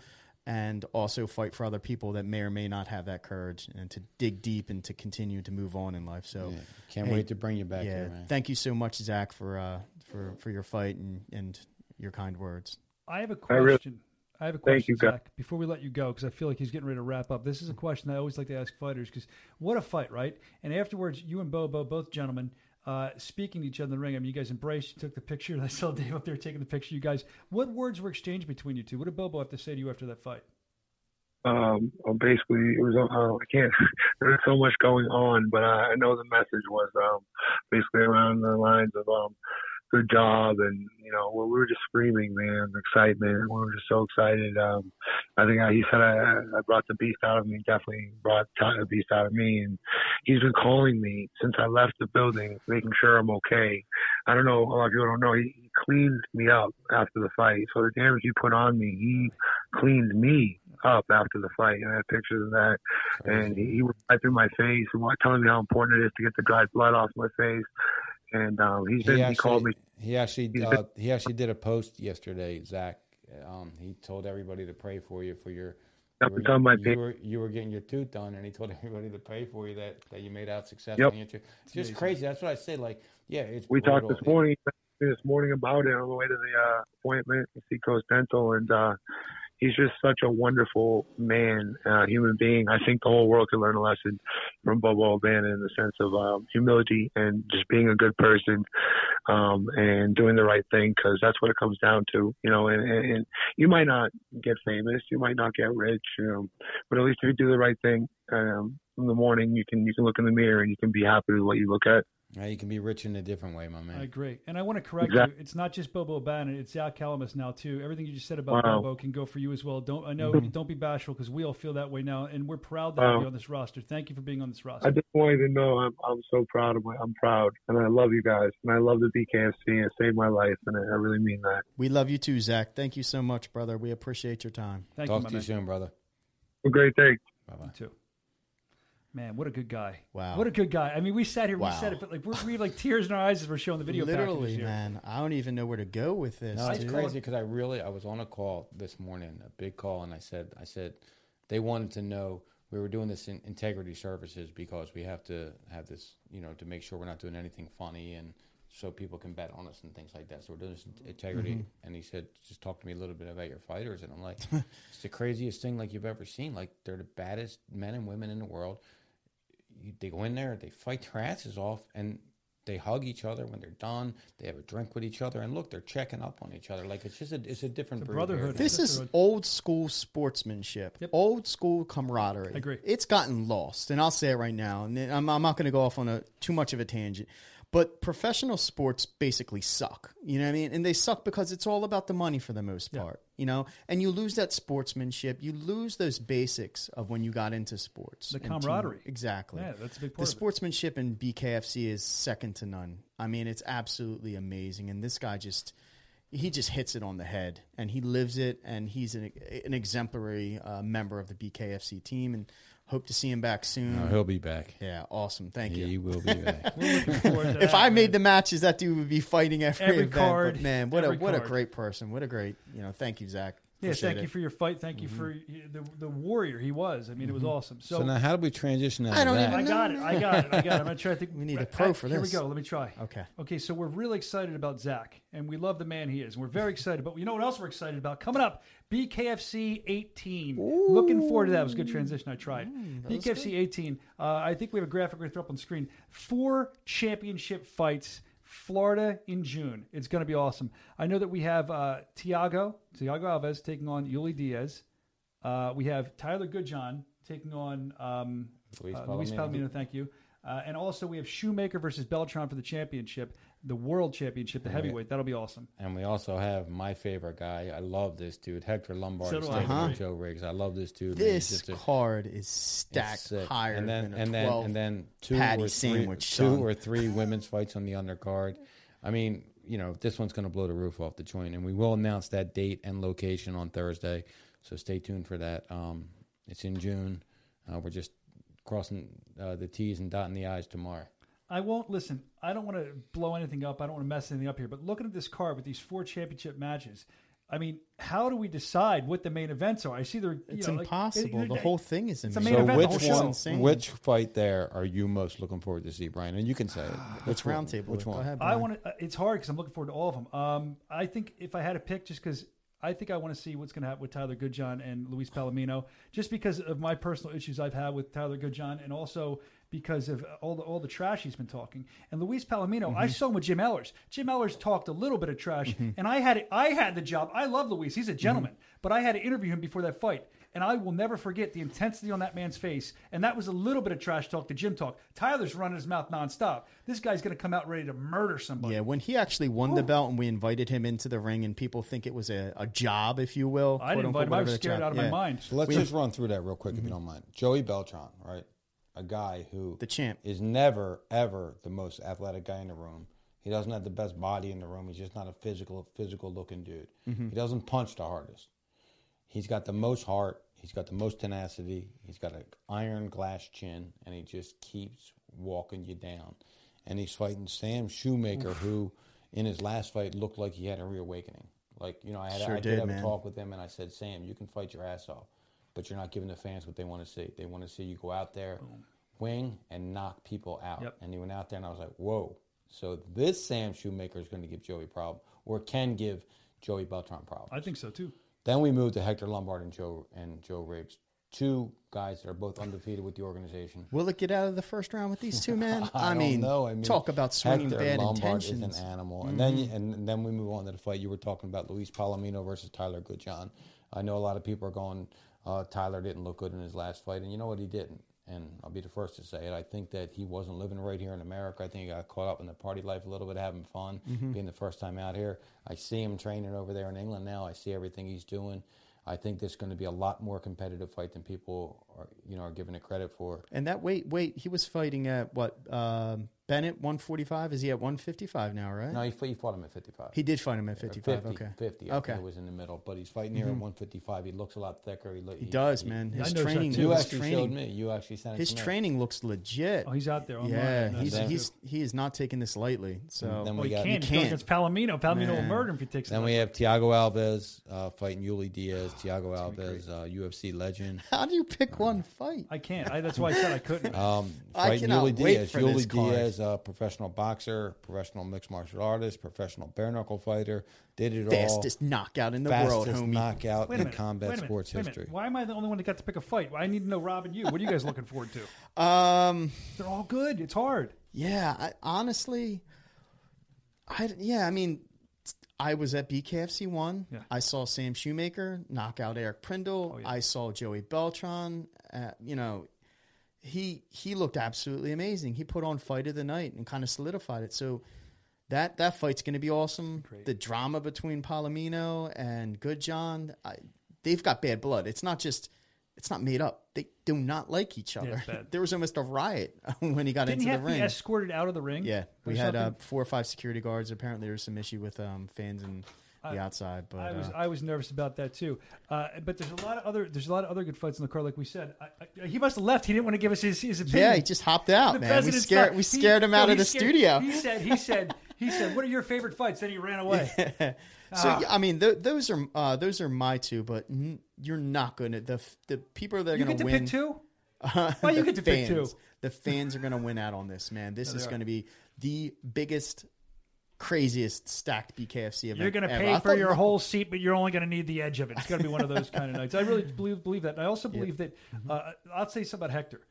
and also fight for other people that may or may not have that courage, and to dig deep and to continue to move on in life. So yeah, can't hey, wait to bring you back. Yeah, here, man. Thank you so much, Zach, for, uh, for, for your fight and, and your kind words. I have a question. I, really, I have a question, you, Zach, before we let you go, because I feel like he's getting ready to wrap up. This is a question I always like to ask fighters, because what a fight, right? And afterwards, you and Bobo, both gentlemen, Uh, speaking to each other in the ring. I mean, you guys embraced, you took the picture. I saw Dave up there taking the picture. You guys, what words were exchanged between you two? What did Bobo have to say to you after that fight? Um, well, basically, it was, uh, I can't, there was so much going on, but I, I know the message was um, basically around the lines of um, good job. And, you know, well, we were just screaming, man, excitement. We were just so excited. Um, I think I, he said I, I brought the beast out of me, definitely brought the beast out of me. And he's been calling me since I left the building, making sure I'm okay. I don't know, a lot of people don't know, he, he cleaned me up after the fight. So the damage he put on me, he cleaned me up after the fight. And I have pictures of that. And he, he was wiping my face and telling me how important it is to get the dried blood off my face. And um, he's been, he, actually, he called me. He actually, uh, he actually did a post yesterday, Zach. Um, he told everybody to pray for you for your, you were, you, my you, were, you were getting your tooth done, and he told everybody to pray for you that, that you made out successfully. Yep. It's just Amazing. Crazy. That's what I say. Like, yeah, it's we brutal. Talked this morning, this morning about it on the way to the uh, appointment at Seacoast Dental, and uh, he's just such a wonderful man, uh, human being. I think the whole world could learn a lesson from Bobo O'Bannon in the sense of um, humility and just being a good person, um, and doing the right thing, because that's what it comes down to, you know. And, and, and you might not get famous, you might not get rich, you know, but at least if you do the right thing, um, in the morning, you can you can look in the mirror and you can be happy with what you look at. Yeah, you can be rich in a different way, my man. I agree. And I want to correct exactly. you. It's not just Bobo O'Bannon. It's Zach Calamus now, too. Everything you just said about wow. Bobo can go for you as well. Don't I know, don't be bashful, because we all feel that way now. And we're proud to wow. have you on this roster. Thank you for being on this roster. I just wanted to know I'm, I'm so proud of my, I'm proud. And I love you guys. And I love the B K F C. It saved my life. And I, I really mean that. We love you, too, Zach. Thank you so much, brother. We appreciate your time. Thank Talk you, my to man. You soon, brother. Have a great day. Bye-bye. You too. Man, what a good guy. Wow. What a good guy. I mean, we sat here, wow. we said it, but like, we're, we have like tears in our eyes as we're showing the video. Literally, man. I don't even know where to go with this. No, it's crazy, because I really, I was on a call this morning, a big call, and I said, I said, they wanted to know we were doing this in integrity services because we have to have this, you know, to make sure we're not doing anything funny and so people can bet on us and things like that. So we're doing this integrity. Mm-hmm. And he said, just talk to me a little bit about your fighters. And I'm like, it's the craziest thing like you've ever seen. Like, they're the baddest men and women in the world. You, they go in there, they fight their asses off, and they hug each other when they're done. They have a drink with each other, and look, they're checking up on each other. Like, it's just a, it's a different it's a brotherhood. This is old school sportsmanship, yep. Old school camaraderie. I agree. It's gotten lost, and I'll say it right now. And I'm, I'm not going to go off on a too much of a tangent, but professional sports basically suck. You know what I mean? And they suck because it's all about the money for the most part. Yeah. You know, and you lose that sportsmanship. You lose those basics of when you got into sports. The camaraderie. Team. Exactly. Yeah, that's a big part of it. The sportsmanship in B K F C is second to none. I mean, it's absolutely amazing. And this guy just, he just hits it on the head. And he lives it. And he's an, an exemplary uh, member of the B K F C team. And hope to see him back soon. No, he'll be back. Yeah, awesome. Thank he you. He will be back. We're looking forward to that. If I made the matches, that dude would be fighting every, every event. Card. But man, what every a what card. a great person. What a great, you know, thank you, Zach. Yeah, Appreciate thank it. you for your fight. Thank mm-hmm. you for the the warrior he was. I mean, mm-hmm. it was awesome. So, so now how do we transition out I don't of that? Even I got it. I got it. I got it. I'm going to try to think. We need a pro for this. Here we go. Let me try. Okay. Okay, so we're really excited about Zach, and we love the man he is. We're very excited. But you know what else we're excited about? Coming up, B K F C eighteen. Ooh. Looking forward to that. It was a good transition. I tried. Mm, B K F C eighteen. Uh, I think we have a graphic we're going to throw up on the screen. Four championship fights. Florida in June. It's going to be awesome. I know that we have uh, Tiago, Tiago Alves taking on Yuli Diaz. Uh, we have Tyler Goodjohn taking on um, Luis, uh, Palomino. Luis Palomino. Thank you. Uh, and also we have Shoemaker versus Beltran for the championship, the world championship, the heavyweight. That'll be awesome. And we also have my favorite guy. I love this dude, Hector Lombard. So do I. Uh-huh. Joe Riggs. I love this dude. This just a, card is stacked higher and then, than a and then, twelve. And then two or three, two or three women's fights on the undercard. I mean, you know, this one's going to blow the roof off the joint, and we will announce that date and location on Thursday. So stay tuned for that. Um, it's in June. Uh, we're just crossing uh, the T's and dotting the I's tomorrow. I won't listen. I don't want to blow anything up. I don't want to mess anything up here. But looking at this card with these four championship matches, I mean, how do we decide what the main events are? I see they're it's know, impossible. Like, it, it, the whole thing is it's amazing. So event, which one, which fight there are you most looking forward to see, Brian? And you can say it. Which roundtable? Which one? Ahead, I want. It's hard because I'm looking forward to all of them. Um, I think if I had to pick, just because. I think I want to see what's going to happen with Tyler Goodjohn and Luis Palomino, just because of my personal issues I've had with Tyler Goodjohn, and also because of all the all the trash he's been talking. And Luis Palomino, mm-hmm. I saw him with Jim Ellers. Jim Ellers talked a little bit of trash, mm-hmm. and I had I had the job. I love Luis; he's a gentleman, mm-hmm. but I had to interview him before that fight. And I will never forget the intensity on that man's face. And that was a little bit of trash talk to gym talk. Tyler's running his mouth nonstop. This guy's going to come out ready to murder somebody. Yeah, when he actually won Ooh. the belt and we invited him into the ring and people think it was a, a job, if you will. I didn't invite him. I was scared out of yeah. my mind. So let's we, just run through that real quick, mm-hmm. if you don't mind. Joey Beltran, right? A guy who the champ. is never, ever the most athletic guy in the room. He doesn't have the best body in the room. He's just not a physical, physical looking dude. Mm-hmm. He doesn't punch the hardest. He's got the most heart. He's got the most tenacity. He's got an iron glass chin, and he just keeps walking you down. And he's fighting Sam Shoemaker, Oof. who in his last fight looked like he had a reawakening. Like, you know, I had sure I did, did have man. a talk with him, and I said, Sam, you can fight your ass off, but you're not giving the fans what they want to see. They want to see you go out there, Boom. wing, and knock people out. Yep. And he went out there, and I was like, whoa. So this Sam Shoemaker is going to give Joey a problem, or can give Joey Beltran problems. I think so, too. Then we moved to Hector Lombard and Joe and Joe Riggs, two guys that are both undefeated with the organization. Will it get out of the first round with these two men? I, I, mean, I mean, talk about swinging Hector bad Lombard intentions. Hector Lombard is an animal. Mm-hmm. And then you, and then we move on to the fight you were talking about, Luis Palomino versus Tyler Goodjohn. I know a lot of people are going, uh, Tyler didn't look good in his last fight, and you know what, he didn't. And I'll be the first to say it. I think that he wasn't living right here in America. I think he got caught up in the party life a little bit, having fun, mm-hmm. being the first time out here. I see him training over there in England now. I see everything he's doing. I think this is going to be a lot more competitive fight than people are, you know, are giving it credit for. And that weight, weight, he was fighting at what? Um, Bennett, one forty-five. Is he at one fifty-five now, right? No, he fought, he fought him at fifty-five. He did fight him at fifty-five, fifty, okay. fifty, I okay. Think it was in the middle, but he's fighting here mm-hmm. at one fifty-five. He looks a lot thicker. He, look, he, he does, he, man. His training, you actually training, showed me. You actually sent it His to me. Training looks legit. Oh, he's out there. Online. Yeah, he's, he's, he's, he is not taking this lightly. So then we well, got, he can't. He can't. It's Palomino. Palomino man. will murder him if he takes it. Then we have Tiago Alves uh, fighting Yuli Diaz. Tiago oh, Alves, uh, U F C legend. How do you pick uh, one fight? I can't. I, that's why I said I couldn't. Um, fighting Yuli Diaz. Yuli Diaz. A professional boxer, professional mixed martial artist, professional bare knuckle fighter, did it fastest all. Fastest knockout in the fastest world, homie. knockout in minute, combat sports minute, history. Why am I the only one that got to pick a fight? I need to know, Rob and you. What are you guys looking forward to? Um, They're all good. It's hard. Yeah. I, honestly, I, yeah, I mean, I was at B K F C one. Yeah. I saw Sam Shoemaker knock out Eric Prindle. Oh, yeah. I saw Joey Beltran, uh, you know, He he looked absolutely amazing. He put on fight of the night and kind of solidified it. So that that fight's going to be awesome. Great. The drama between Palomino and Goodjohn, I, they've got bad blood. It's not just it's not made up. They do not like each other. Yeah, there was almost a riot when he got Didn't into he have the ring. He escorted out of the ring. Yeah, we had uh, four or five security guards. Apparently, there was some issue with um, fans and. The outside, but I was uh, I was nervous about that too. Uh, but there's a lot of other there's a lot of other good fights in the card, like we said. I, I, he must have left. He didn't want to give us his, his opinion. Yeah, he just hopped out, the man. We scared thought, we scared he, him out no, of the scared, studio. He said he said he said, "What are your favorite fights?" Then he ran away. Yeah. Uh, so yeah, I mean, th- those are uh, those are my two, but n- you're not going to the the people that are going to win. You get to win, pick two. Uh, Why you get to fans, pick two? The fans are going to win out on this, man. This no, is going to be the biggest. Craziest stacked B K F C event. You're going to pay ever. for thought, your whole seat, but you're only going to need the edge of it. It's going to be one of those kind of nights. I really believe, believe that. And I also believe yeah. that uh, I'll say something about Hector.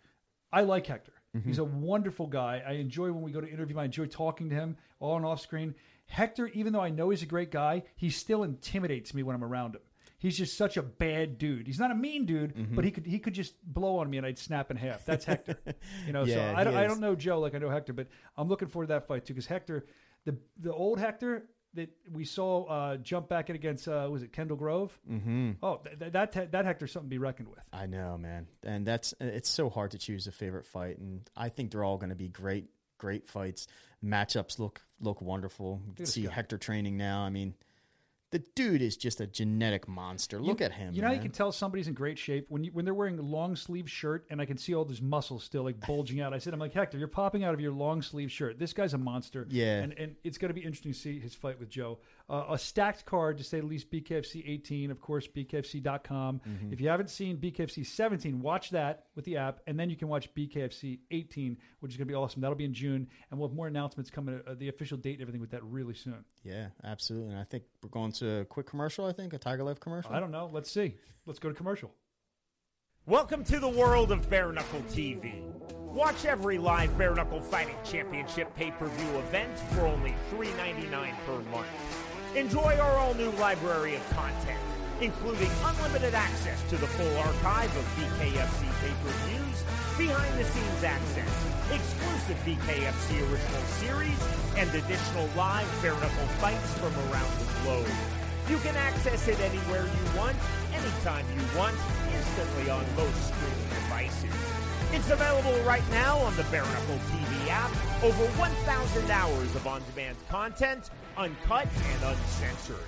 I like Hector. Mm-hmm. He's a wonderful guy. I enjoy when we go to interview him. I enjoy talking to him on and off screen. Hector, even though I know he's a great guy, he still intimidates me when I'm around him. He's just such a bad dude. He's not a mean dude, mm-hmm. but he could he could just blow on me and I'd snap in half. That's Hector. You know, yeah, so I don't, I don't know Joe like I know Hector, but I'm looking forward to that fight too because Hector... The the old Hector that we saw uh, jump back in against, uh, was it Kendall Grove? Mm-hmm. Oh, th- that th- that Hector's something to be reckoned with. I know, man. And that's it's so hard to choose a favorite fight. And I think they're all going to be great, great fights. Matchups look look wonderful. You can see Hector training now. I mean, the dude is just a genetic monster. Look you, at him. You know man. how you can tell somebody's in great shape when you, when they're wearing a long sleeve shirt and I can see all those muscles still like bulging out. I said, I'm like, Hector, you're popping out of your long sleeve shirt. This guy's a monster. Yeah. And and it's going to be interesting to see his fight with Joe. Uh, a stacked card, to say the least, B K F C eighteen, of course, B K F C dot com. Mm-hmm. If you haven't seen B K F C seventeen, watch that with the app, and then you can watch B K F C eighteen, which is going to be awesome. That'll be in June, and we'll have more announcements coming, uh, the official date and everything with that really soon. Yeah, absolutely. And I think we're going to a quick commercial, I think, a Tiger Life commercial. I don't know. Let's see. Let's go to commercial. Welcome to the world of Bare Knuckle T V. Watch every live Bare Knuckle Fighting Championship pay-per-view event for only three dollars and ninety-nine cents per month. Enjoy our all-new library of content, including unlimited access to the full archive of B K F C pay-per-views, behind-the-scenes access, exclusive B K F C original series, and additional live bare knuckle fights from around the globe. You can access it anywhere you want, anytime you want, instantly on most streaming devices. It's available right now on the Bare Knuckle T V app. Over one thousand hours of on-demand content, uncut and uncensored.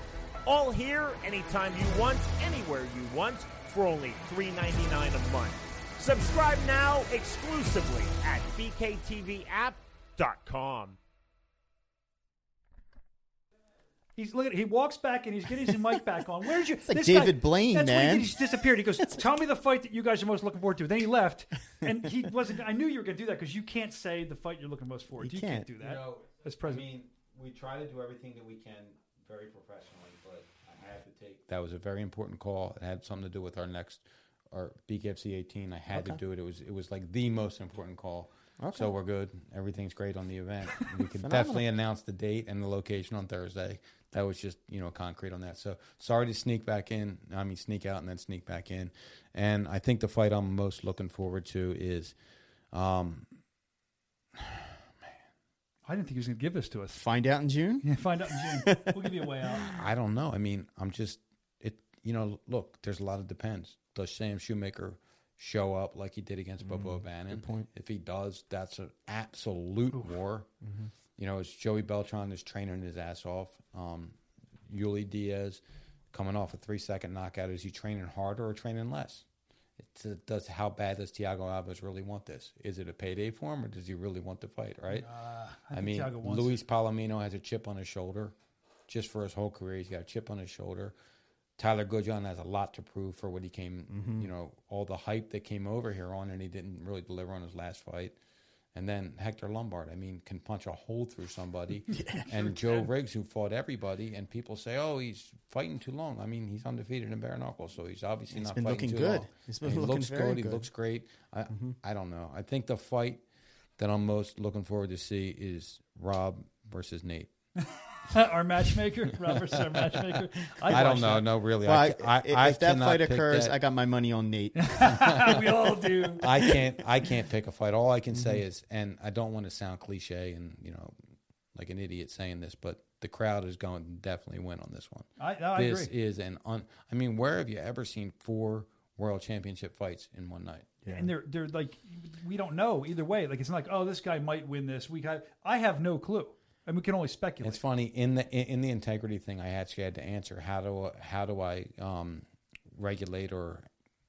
All here, anytime you want, anywhere you want, for only three dollars and ninety-nine cents a month. Subscribe now exclusively at B K T V app dot com. He's look at he walks back and he's getting his mic back on. Where's your? It's like this David guy, Blaine, that's man. When he, he just disappeared. He goes, "Tell me the fight that you guys are most looking forward to." Then he left, and he wasn't. I knew you were going to do that because you can't say the fight you're looking most forward to. You, you can't. can't do that. You know, as president, I mean, we try to do everything that we can very professionally, but I have to take. That was a very important call. It had something to do with our next, our B K F C eighteen. I had okay. to do it. It was it was like the most important call. Okay. So we're good. Everything's great on the event. We can definitely announce the date and the location on Thursday. That was just, you know, concrete on that. So sorry to sneak back in. I mean, sneak out and then sneak back in. And I think the fight I'm most looking forward to is, um, man. I didn't think he was going to give this to us. Find out in June? Yeah, find out in June. We'll give you a way out. I don't know. I mean, I'm just, it. you know, look, there's a lot of depends. Does Sam Shoemaker show up like he did against mm-hmm. Bobo O'Bannon. Good point. If he does, that's an absolute Oof. war. Mm-hmm. You know, it's Joey Beltran is training his ass off. Um, Yuli Diaz coming off a three-second knockout. Is he training harder or training less? It's, it does. How bad does Tiago Alves really want this? Is it a payday for him, or does he really want to fight, right? Uh, I, I mean, Luis Palomino has a chip on his shoulder. Just for his whole career, he's got a chip on his shoulder. Tyler Goodjohn has a lot to prove for what he came, mm-hmm. you know, all the hype that came over here on, and he didn't really deliver on his last fight. And then Hector Lombard, I mean, can punch a hole through somebody. yeah, and sure Joe can. Riggs, who fought everybody, and people say, oh, he's fighting too long. I mean, he's undefeated in bare knuckle, so he's obviously he's not fighting too good. long. He's been he looking looks very good. He looks great. I, mm-hmm. I don't know. I think the fight that I'm most looking forward to see is Rob versus Nate. Our matchmaker, Robert's our matchmaker. I'd I don't know, that. no, really. Well, I, I, if I if that fight occurs, that. I got my money on Nate. We all do. I can't, I can't pick a fight. All I can mm-hmm. say is, and I don't want to sound cliche and you know, like an idiot saying this, but the crowd is going to definitely win on this one. I, no, this I agree. Is an un. I mean, where have you ever seen four world championship fights in one night? Yeah. And they're they're like, we don't know either way. Like it's not like, oh, this guy might win this. We got, I have no clue. And we can only speculate. It's funny in the in the integrity thing. I actually had to answer how do how do I um, regulate or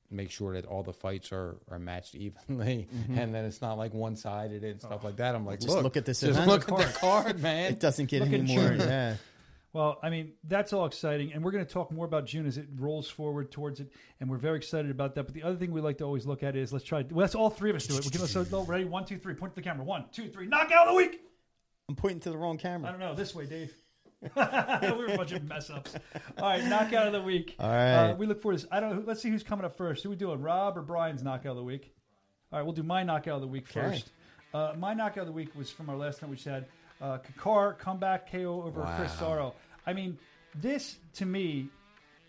make sure that all the fights are, are matched evenly, mm-hmm. and that it's not like one sided and stuff oh. like that. I'm like, just look, look at this. Just event. look at card. the card, man. It doesn't get look any more. Yeah. Well, I mean, that's all exciting, and we're going to talk more about June as it rolls forward towards it, and we're very excited about that. But the other thing we like to always look at is let's try. Well, that's all three of us do it. We can also go ready. One, two, three. Point to the camera. One, two, three. Knockout of the week. I'm pointing to the wrong camera. I don't know. This way, Dave. We were a bunch of mess ups. All right, knockout of the week. All right. Uh, we look forward to this. I don't. Let's see who's coming up first. Do we do a Rob or Brian's knockout of the week? All right, we'll do my knockout of the week okay. first. Uh, my knockout of the week was from our last night. We just had uh, Kakar comeback K O over wow. Chris Sorrow. I mean, this to me,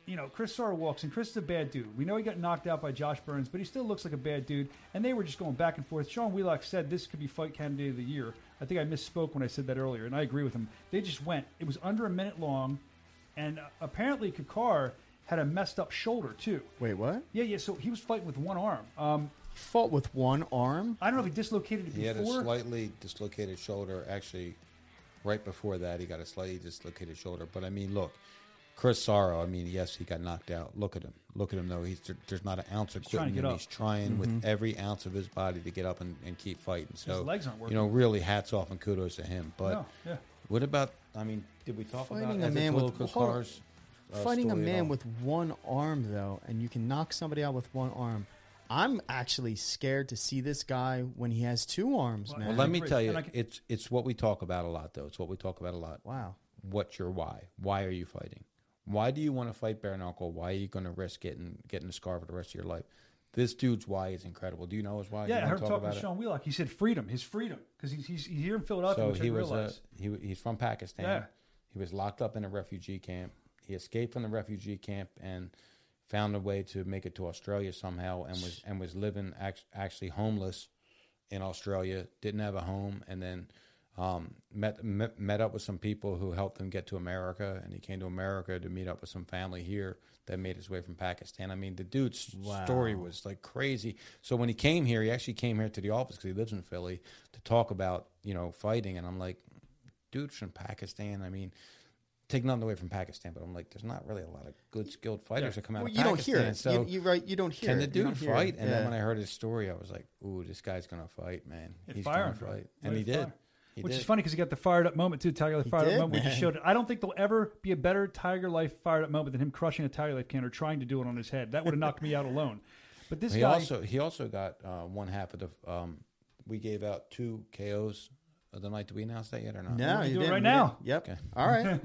you know, Chris Sorrow walks in. Chris is a bad dude. We know he got knocked out by Josh Burns, but he still looks like a bad dude. And they were just going back and forth. Sean Wheelock said this could be fight candidate of the year. I think I misspoke when I said that earlier, and I agree with him. They just went. It was under a minute long, and apparently Kakar had a messed up shoulder, too. Wait, what? Yeah, yeah, so he was fighting with one arm. Um, he fought with one arm? I don't know if he dislocated it he before. He had a slightly dislocated shoulder. Actually, right before that, he got a slightly dislocated shoulder. But, I mean, look, Chris Sorrow, I mean, yes, he got knocked out. Look at him. Look at him, though. He's, there's not an ounce of quitting. He's trying, he's trying mm-hmm. with every ounce of his body to get up and, and keep fighting. So, his legs aren't working. You know, really hats off and kudos to him. But no, yeah. what about, I mean, did we talk fighting about a man with, Kakar's, uh, fighting a man with one arm, though, and you can knock somebody out with one arm. I'm actually scared to see this guy when he has two arms, well, man. Well, let me tell you, can... it's it's what we talk about a lot, though. It's what we talk about a lot. Wow. What's your why? Why are you fighting? Why do you want to fight bare knuckle? Why are you going to risk getting getting a scar for the rest of your life? This dude's why is incredible. Do you know his why? Yeah, I heard talk talking to Sean Wheelock. He said freedom, his freedom, because he's, he's he's here in Philadelphia. So which he I was a, he he's from Pakistan. Yeah. He was locked up in a refugee camp. He escaped from the refugee camp and found a way to make it to Australia somehow, and was and was living act, actually homeless in Australia. Didn't have a home, and then. Um, met, met met up with some people who helped him get to America, and he came to America to meet up with some family here that made his way from Pakistan. I mean, the dude's wow. story was like crazy. So when he came here, he actually came here to the office because he lives in Philly to talk about, you know, fighting. And I'm like, dude's from Pakistan. I mean, take nothing away from Pakistan, but I'm like, there's not really a lot of good skilled fighters yeah. that come out well, of you Pakistan. Don't hear it. So you, you, right, you don't hear can it. Can the dude fight? And yeah. then when I heard his story, I was like, ooh, this guy's going to fight, man. It He's going to fight. And he fire. did. He Which did. is funny because he got the fired up moment too. Tiger Life fired did, up moment. Man. We just showed it. I don't think there'll ever be a better Tiger Life fired up moment than him crushing a Tiger Life can or trying to do it on his head. That would have knocked me out alone. But this he guy also he also got uh, one half of the. Um, we gave out two K Os of the night. Did we announce that yet or not? No, you do it right now. Yep. Okay. All right.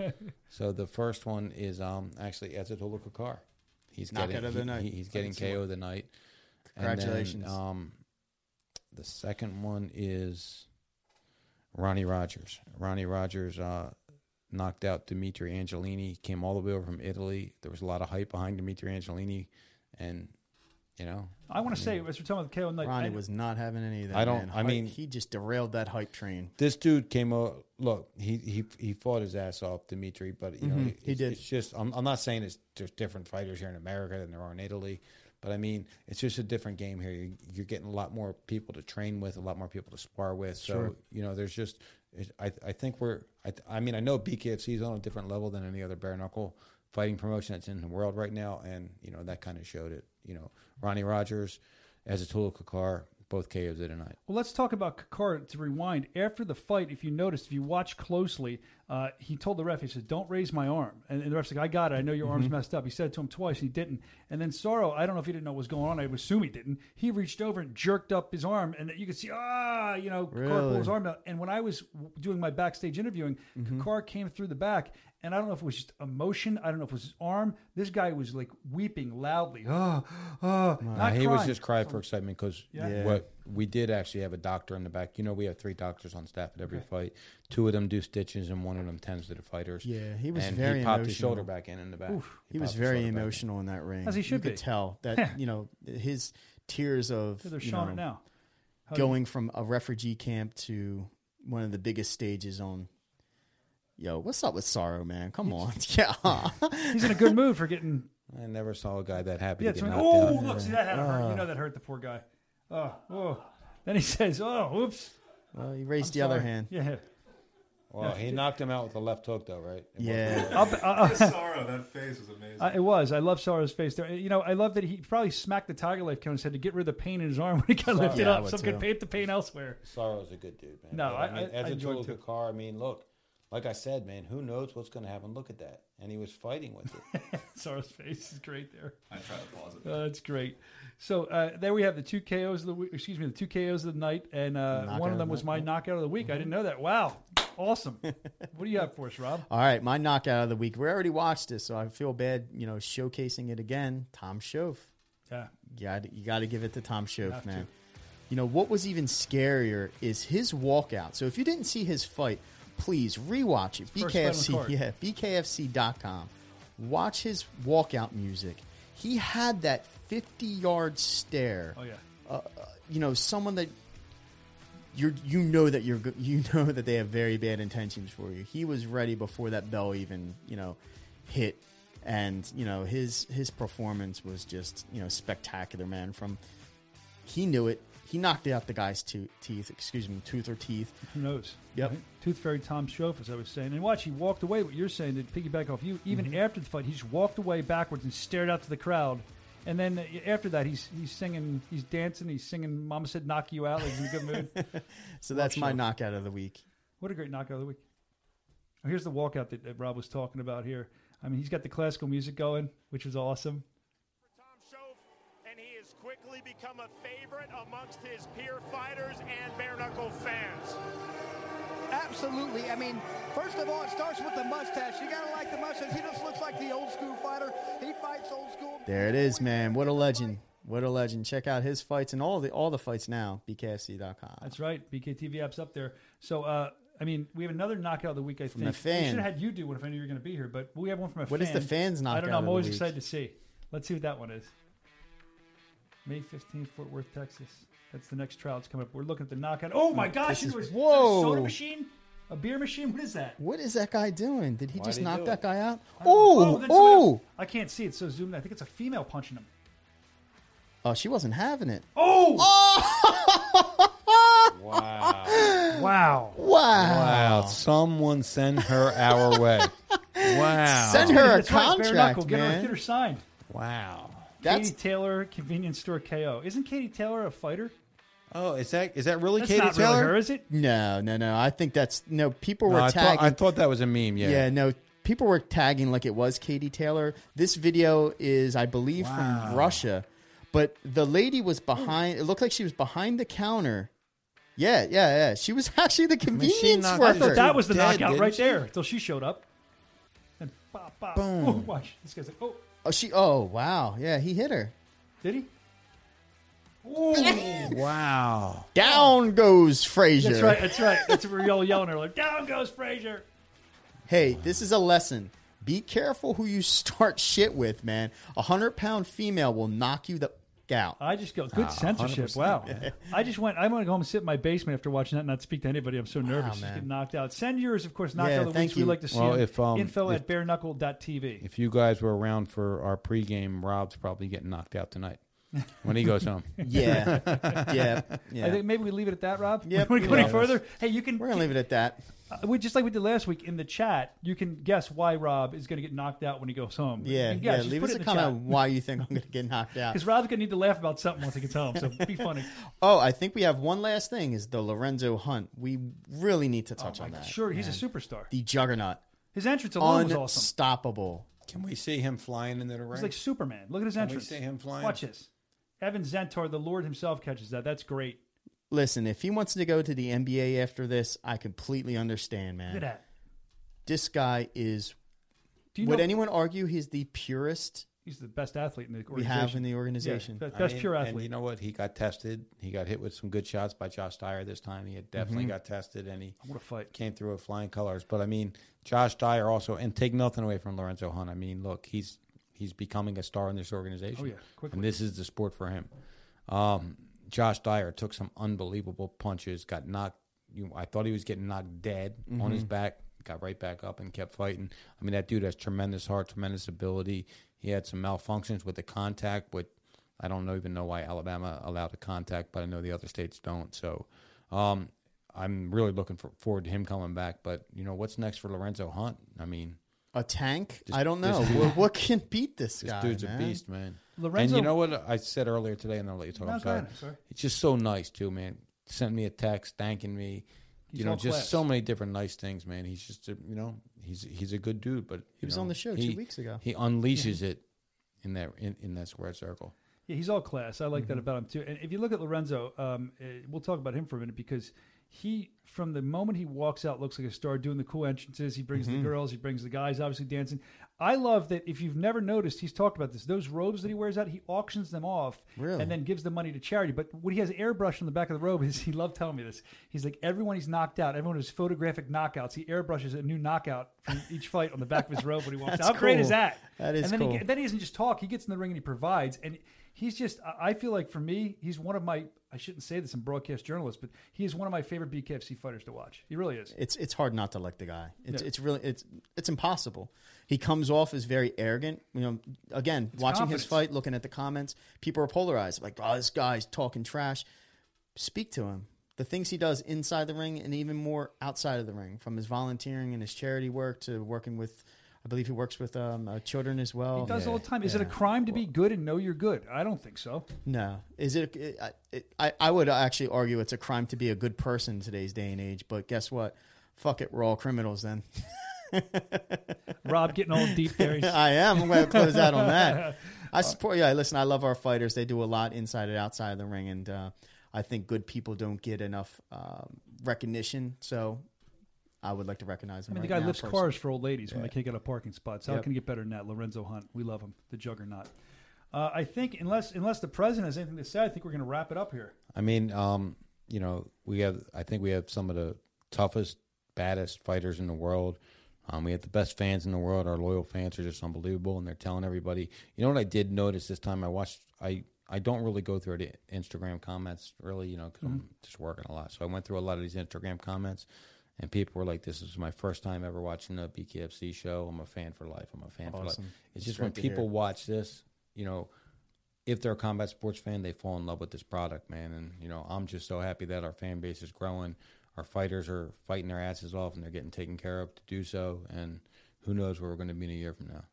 So the first one is um, actually Azatullah Kakar. He's Knock getting out of the he, night. He, he's getting K O of the night. Congratulations. And then, um, the second one is. Ronnie Rogers. Ronnie Rogers uh, knocked out Dimitri Angelini. He came all the way over from Italy. There was a lot of hype behind Dimitri Angelini. And, you know. I want to I mean, say, as we're talking about the K O night. Ronnie I, was not having any of that. I don't, man. I mean. He just derailed that hype train. This dude came out. Look, he he he fought his ass off, Dimitri. But, you know, mm-hmm, he did. It's just, I'm, I'm not saying it's, there's different fighters here in America than there are in Italy. But, I mean, it's just a different game here. You're, you're getting a lot more people to train with, a lot more people to spar with. So, sure. you know, there's just – I I think we're I, – I mean, I know B K F C is on a different level than any other bare knuckle fighting promotion that's in the world right now. And, you know, that kind of showed it. You know, Ronnie Rogers, Azatullah Kakar, both K Os it tonight. Well, let's talk about Kakar to rewind. After the fight, if you noticed, if you watch closely, uh, he told the ref, he said, don't raise my arm. And, and the ref's like, I got it. I know your mm-hmm. arm's messed up. He said it to him twice, and he didn't. And then Sorrow, I don't know if he didn't know what was going on. I would assume he didn't. He reached over and jerked up his arm, and you could see, ah, you know, really? Kakar pulled his arm out. And when I was doing my backstage interviewing, mm-hmm. Kakar came through the back, and I don't know if it was just emotion. I don't know if it was his arm. This guy was like weeping loudly. Oh, oh, no, not he crying. was just crying for excitement because yeah. yeah. what we did actually have a doctor in the back. You know, we have three doctors on staff at every okay. fight. Two of them do stitches, and one of them tends to the fighters. Yeah, he was and very he popped emotional. His shoulder back in in the back. Oof, he, he was very emotional in. in that ring. As he should you be. You could tell that, you know, his tears of so they're showing it now. How going from a refugee camp to one of the biggest stages on. Yo, what's up with Sorrow, man? Come he's, on. Yeah. He's in a good mood for getting... I never saw a guy that happy yeah, to get knocked down. Oh, look, see, that oh. hurt. You know that hurt the poor guy. Oh, oh. Then he says, oh, oops. Well, he raised I'm the sorry. other hand. Yeah. Well, yeah. he knocked him out with a left hook, though, right? It yeah. Up, uh, Sorrow, that face was amazing. I, it was. I love Sorrow's face. There, you know, I love that he probably smacked the Tiger Life cone and said to get rid of the pain in his arm when he got Sorrow, lifted yeah, up. Some could paint the pain elsewhere. Sorrow's a good dude, man. No, but, I, I mean, I, as I a tool of the car, I mean, look. Like I said, man, who knows what's going to happen? Look at that. And he was fighting with it. Sorrow's face is great there. I try to pause it. That's uh, great. So uh, there we have the two K Os of the week. Excuse me, the two K Os of the night. And uh, one of them was my knockout of the week. Mm-hmm. I didn't know that. Wow. Awesome. What do you have for us, Rob? All right. My knockout of the week. We already watched this, so I feel bad, you know, showcasing it again. Tom Shoaf. Yeah. Yeah. You got to give it to Tom Shoaf, man. To. You know, what was even scarier is his walkout. So if you didn't see his fight, please rewatch it. B K F C, yeah, B K F C dot com. Watch his walkout music. He had that fifty-yard stare. Oh yeah. Uh, you know, someone that you you know that you're you know that they have very bad intentions for you. He was ready before that bell even you know hit, and you know his his performance was just you know spectacular, man. From he knew it. He knocked out the guy's two, teeth, excuse me, tooth or teeth. Who knows? Yep. Right? Tooth Fairy Tom Shoaf, as I was saying. And watch, he walked away, what you're saying, to piggyback off you, even mm-hmm. after the fight, he just walked away backwards and stared out to the crowd. And then after that, he's he's singing, he's dancing, he's singing, Mama Said Knock You Out, like he's in a good mood. So that's Shoaf. My knockout of the week. What a great knockout of the week. Oh, here's the walkout that, that Rob was talking about here. I mean, he's got the classical music going, which was awesome. Quickly become a favorite amongst his peer fighters and bare knuckle fans. Absolutely. I mean, first of all, it starts with the mustache. You gotta like the mustache. He just looks like the old school fighter. He fights old school. There it is, man. What a legend. What a legend. Check out his fights and all the all the fights now. B K F C dot com. That's right. B K T V app's up there. So, uh, I mean, we have another knockout of the week. I from think a fan. We should have had you do one if I knew you were going to be here. But we have one from a what fan. What is the fans knockout? I don't know. I'm always excited to see. Let's see what that one is. May fifteenth, Fort Worth, Texas. That's the next trial that's coming up. We're looking at the knockout. Oh, my gosh. Is, was, whoa. Is that a soda machine? A beer machine? What is that? What is that guy doing? Did he Why just did knock he that guy out? Oh, oh. oh. I can't see. It's so zoomed in. I think it's a female punching him. Oh, she wasn't having it. Oh. oh. wow. Wow. Wow. Wow. Someone send her our way. Wow. Send her that's a right. contract, bare knuckle. Get man. Her, get her signed. Wow. That's Katie Taylor, convenience store K O. Isn't Katie Taylor a fighter? Oh, is that is that really that's Katie not Taylor? Really her, is it? No, no, no. I think that's no. People no, were I tagging. Thought, I thought that was a meme. Yeah, yeah. No, people were tagging like it was Katie Taylor. This video is, I believe, wow. from Russia, but the lady was behind. It looked like she was behind the counter. Yeah, yeah, yeah. She was actually the convenience worker. I thought that was the dead, knockout right she? there until she showed up. And bop, bop. Boom! Oh, watch this guy's like oh. Oh, she. Oh, wow. Yeah, he hit her. Did he? Ooh. Wow. Down goes Frazier. That's right. That's right. That's what we're all yelling at her. Like, down goes Frazier. Hey, this is a lesson. Be careful who you start shit with, man. A hundred-pound female will knock you the out. I just go, good oh, censorship. one hundred percent. Wow. I just went, I want to go home and sit in my basement after watching that and not speak to anybody. I'm so nervous. Wow, getting knocked out. Send yours, of course, knocked yeah, out of the weeks. We like to see well, if, um, info if, at bare knuckle dot t v. If you guys were around for our pregame, Rob's probably getting knocked out tonight. when he goes home. Yeah. yeah. yeah. I think maybe we leave it at that, Rob. Yeah. We go any further? Hey, you can. We're going to leave it at that. Uh, we just like we did last week in the chat, you can guess why Rob is going to get knocked out when he goes home. Yeah. Guess, yeah. Just leave put us it a comment on why you think I'm going to get knocked out. Because Rob's going to need to laugh about something once he gets home. So be funny. Oh, I think we have one last thing is the Lorenzo Hunt. We really need to touch oh on that. Sure. Man. He's a superstar. The juggernaut. His entrance alone was awesome. Unstoppable. Can we see him flying into the ring? He's like Superman. Look at his entrance. Can we see him flying? Watch this. Evan Zentor, the Lord himself, catches that. That's great. Listen, if he wants to go to the N B A after this, I completely understand, man. Look at that. This guy is... Do you would know, anyone argue he's the purest... He's the best athlete in the organization. We have in the organization. Yeah, best I mean, pure athlete. And you know what? He got tested. He got hit with some good shots by Josh Dyer this time. He had definitely mm-hmm. got tested, and he what a fight. Came through with flying colors. But, I mean, Josh Dyer also... And take nothing away from Lorenzo Hunt. I mean, look, he's... He's becoming a star in this organization. Oh, yeah. Quickly. And this is the sport for him. Um, Josh Dyer took some unbelievable punches, got knocked. You know, I thought he was getting knocked dead mm-hmm. on his back, got right back up and kept fighting. I mean, that dude has tremendous heart, tremendous ability. He had some malfunctions with the contact, which I don't know, even know why Alabama allowed the contact, but I know the other states don't. So um, I'm really looking for, forward to him coming back. But, you know, what's next for Lorenzo Hunt? I mean... A tank? This, I don't know. Dude, what, what can beat this, this guy? This dude's man. a beast, man. Lorenzo, and you know what I said earlier today, and I'll let you talk. I'm sorry. sorry. It's just so nice, too, man. Sent me a text, thanking me. He's you know, just class. So many different nice things, man. He's just, a, you know, he's he's a good dude. But he was know, on the show he, two weeks ago. He unleashes yeah. it in that in, in that square circle. Yeah, he's all class. I like mm-hmm. that about him too. And if you look at Lorenzo, um, we'll talk about him for a minute because. He, from the moment he walks out, looks like a star, doing the cool entrances. He brings mm-hmm. the girls. He brings the guys, obviously, dancing. I love that if you've never noticed, he's talked about this. Those robes that he wears out, he auctions them off really? and then gives the money to charity. But what he has airbrushed on the back of the robe is, he loved telling me this. He's like, everyone he's knocked out, everyone who's photographic knockouts, he airbrushes a new knockout from each fight on the back of his robe when he walks That's out. How cool. great is that? That is and then cool. He, then he doesn't just talk. He gets in the ring and he provides. And he's just, I feel like for me, he's one of my... I shouldn't say this in broadcast journalists, but he is one of my favorite B K F C fighters to watch. He really is. It's it's hard not to like the guy. It's yeah. it's really it's it's impossible. He comes off as very arrogant. You know, again, it's watching confidence. His fight, looking at the comments, people are polarized. Like, oh, this guy's talking trash. Speak to him. The things he does inside the ring and even more outside of the ring, from his volunteering and his charity work to working with. I believe he works with um, uh, children as well. He does yeah. all the time. Is yeah. it a crime to be good and know you're good? I don't think so. No. Is it? it, it I, I would actually argue it's a crime to be a good person in today's day and age. But guess what? Fuck it. We're all criminals then. Rob getting all deep there. I am. I'm going to close out on that. I support. Yeah, listen, I love our fighters. They do a lot inside and outside of the ring. And uh, I think good people don't get enough um, recognition. So... I would like to recognize him. I mean, right the guy now, lifts personally. Cars for old ladies yeah. when they can't get a parking spot. So yep. How can you get better than that? Lorenzo Hunt, we love him, the juggernaut. Uh, I think unless unless the president has anything to say, I think we're going to wrap it up here. I mean, um, you know, we have. I think we have some of the toughest, baddest fighters in the world. Um, we have the best fans in the world. Our loyal fans are just unbelievable, and they're telling everybody. You know what I did notice this time? I watched. I I don't really go through the Instagram comments really, you know, because mm-hmm. I'm just working a lot. So I went through a lot of these Instagram comments. And people were like, this is my first time ever watching a B K F C show. I'm a fan for life. I'm a fan awesome. for life. It's, it's just when people watch this, you know, if they're a combat sports fan, they fall in love with this product, man. And, you know, I'm just so happy that our fan base is growing. Our fighters are fighting their asses off, and they're getting taken care of to do so. And who knows where we're going to be in a year from now.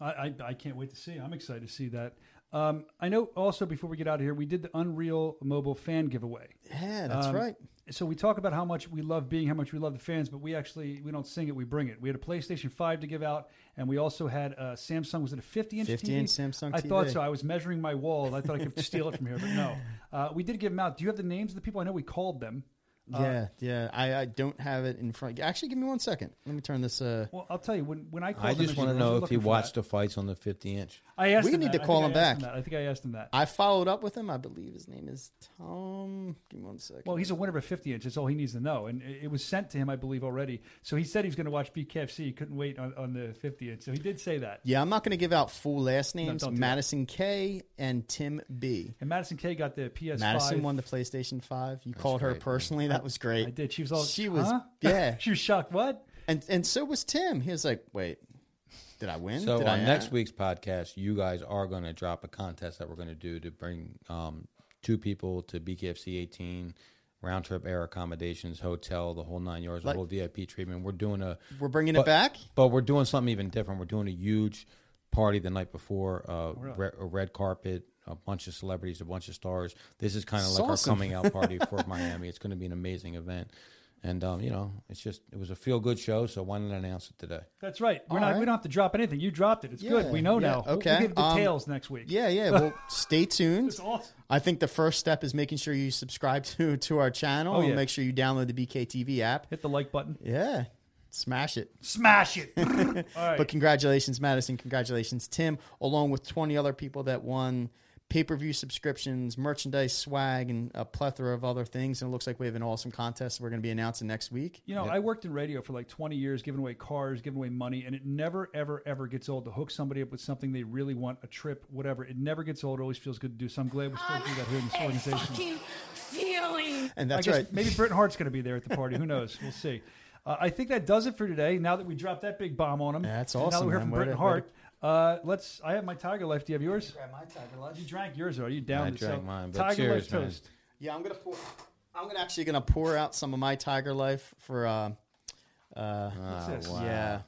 I, I, I can't wait to see. I'm excited to see that. Um, I know also before we get out of here, we did the Unreal Mobile Fan Giveaway. Yeah, that's um, right. So we talk about how much we love being, how much we love the fans, but we actually, we don't sing it, we bring it. We had a PlayStation five to give out, and we also had a Samsung, was it a fifty-inch T V? fifty-inch Samsung T V. I thought so. I was measuring my walls. I thought I could steal it from here, but no. Uh, we did give them out. Do you have the names of the people? I know we called them. Uh, yeah, yeah. I, I don't have it in front. Actually, give me one second. Let me turn this. Uh... Well, I'll tell you. When when I called I just want to know if he watched that. the fights on the fifty-inch. I asked we him We need that. to I call him back. Him I think I asked him that. I followed up with him. I believe his name is Tom. Give me one second. Well, he's a winner of a fifty-inch. That's all he needs to know. And it was sent to him, I believe, already. So he said he was going to watch B K F C. He couldn't wait on, on the fifty-inch. So he did say that. Yeah, I'm not going to give out full last names. No, do Madison that. K and Tim B. And Madison K got the P S five. Madison won the PlayStation five. You That's called her great, personally. Man. That was great. I did. She was all, she was, huh? Yeah. She was shocked. What? And and so was Tim. He was like, wait, Did I win? So Did on I next add? week's podcast, you guys are going to drop a contest that we're going to do to bring um, two people to B K F C eighteen, round trip air accommodations, hotel, the whole nine yards, like, the whole V I P treatment. We're doing a we're bringing but, it back, but we're doing something even different. We're doing a huge party the night before, uh, really? re- a red carpet, a bunch of celebrities, a bunch of stars. This is kind of like awesome. Our coming out party for Miami. It's going to be an amazing event. And, um, you know, it's just, it was a feel-good show, so why didn't I announce it today? That's right. We're not, right. We don't have to drop anything. You dropped it. It's yeah, good. We know yeah, now. Okay. We'll, we'll give details um, next week. Yeah, yeah. Well, stay tuned. It's awesome. I think the first step is making sure you subscribe to, to our channel. Oh, yeah. And make sure you download the B K T V app. Hit the like button. Yeah. Smash it. Smash it. All right. But congratulations, Madison. Congratulations, Tim, along with twenty other people that won pay-per-view subscriptions, merchandise, swag, and a plethora of other things. And it looks like we have an awesome contest we're going to be announcing next week. You know, yep. I worked in radio for like twenty years, giving away cars, giving away money, and it never, ever, ever gets old to hook somebody up with something they really want, a trip, whatever. It never gets old. It always feels good to do. So I'm glad we're still doing that here in this organization. Fucking feeling. And that's I guess right. Maybe Bret Hart's going to be there at the party. Who knows? We'll see. Uh, I think that does it for today. Now that we dropped that big bomb on him. That's awesome. Now that we heard from Bret Hart. Uh, let's. I have my Tiger Life. Do you have yours? I grab my Tiger Life. You drank yours, or are you down? I drank mine. But Tiger cheers, Life man. Toast. Yeah, I'm gonna pour. I'm gonna actually gonna pour out some of my Tiger Life for. Uh, uh, What's this? Wow. Yeah.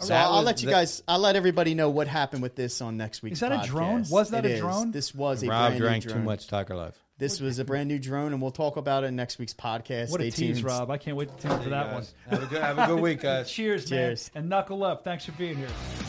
So that I'll, I'll let you the, guys. I'll let everybody know what happened with this on next week's. Is that podcast. A drone? Was that it a is. drone? This was and a Rob brand new drone. Rob drank too much Tiger Life. This was a brand new drone, and we'll talk about it in next week's podcast. What a tease, Rob. I can't wait to tune in for that one. Have a good, have a good week, guys. Cheers, cheers, man. And knuckle up. Thanks for being here.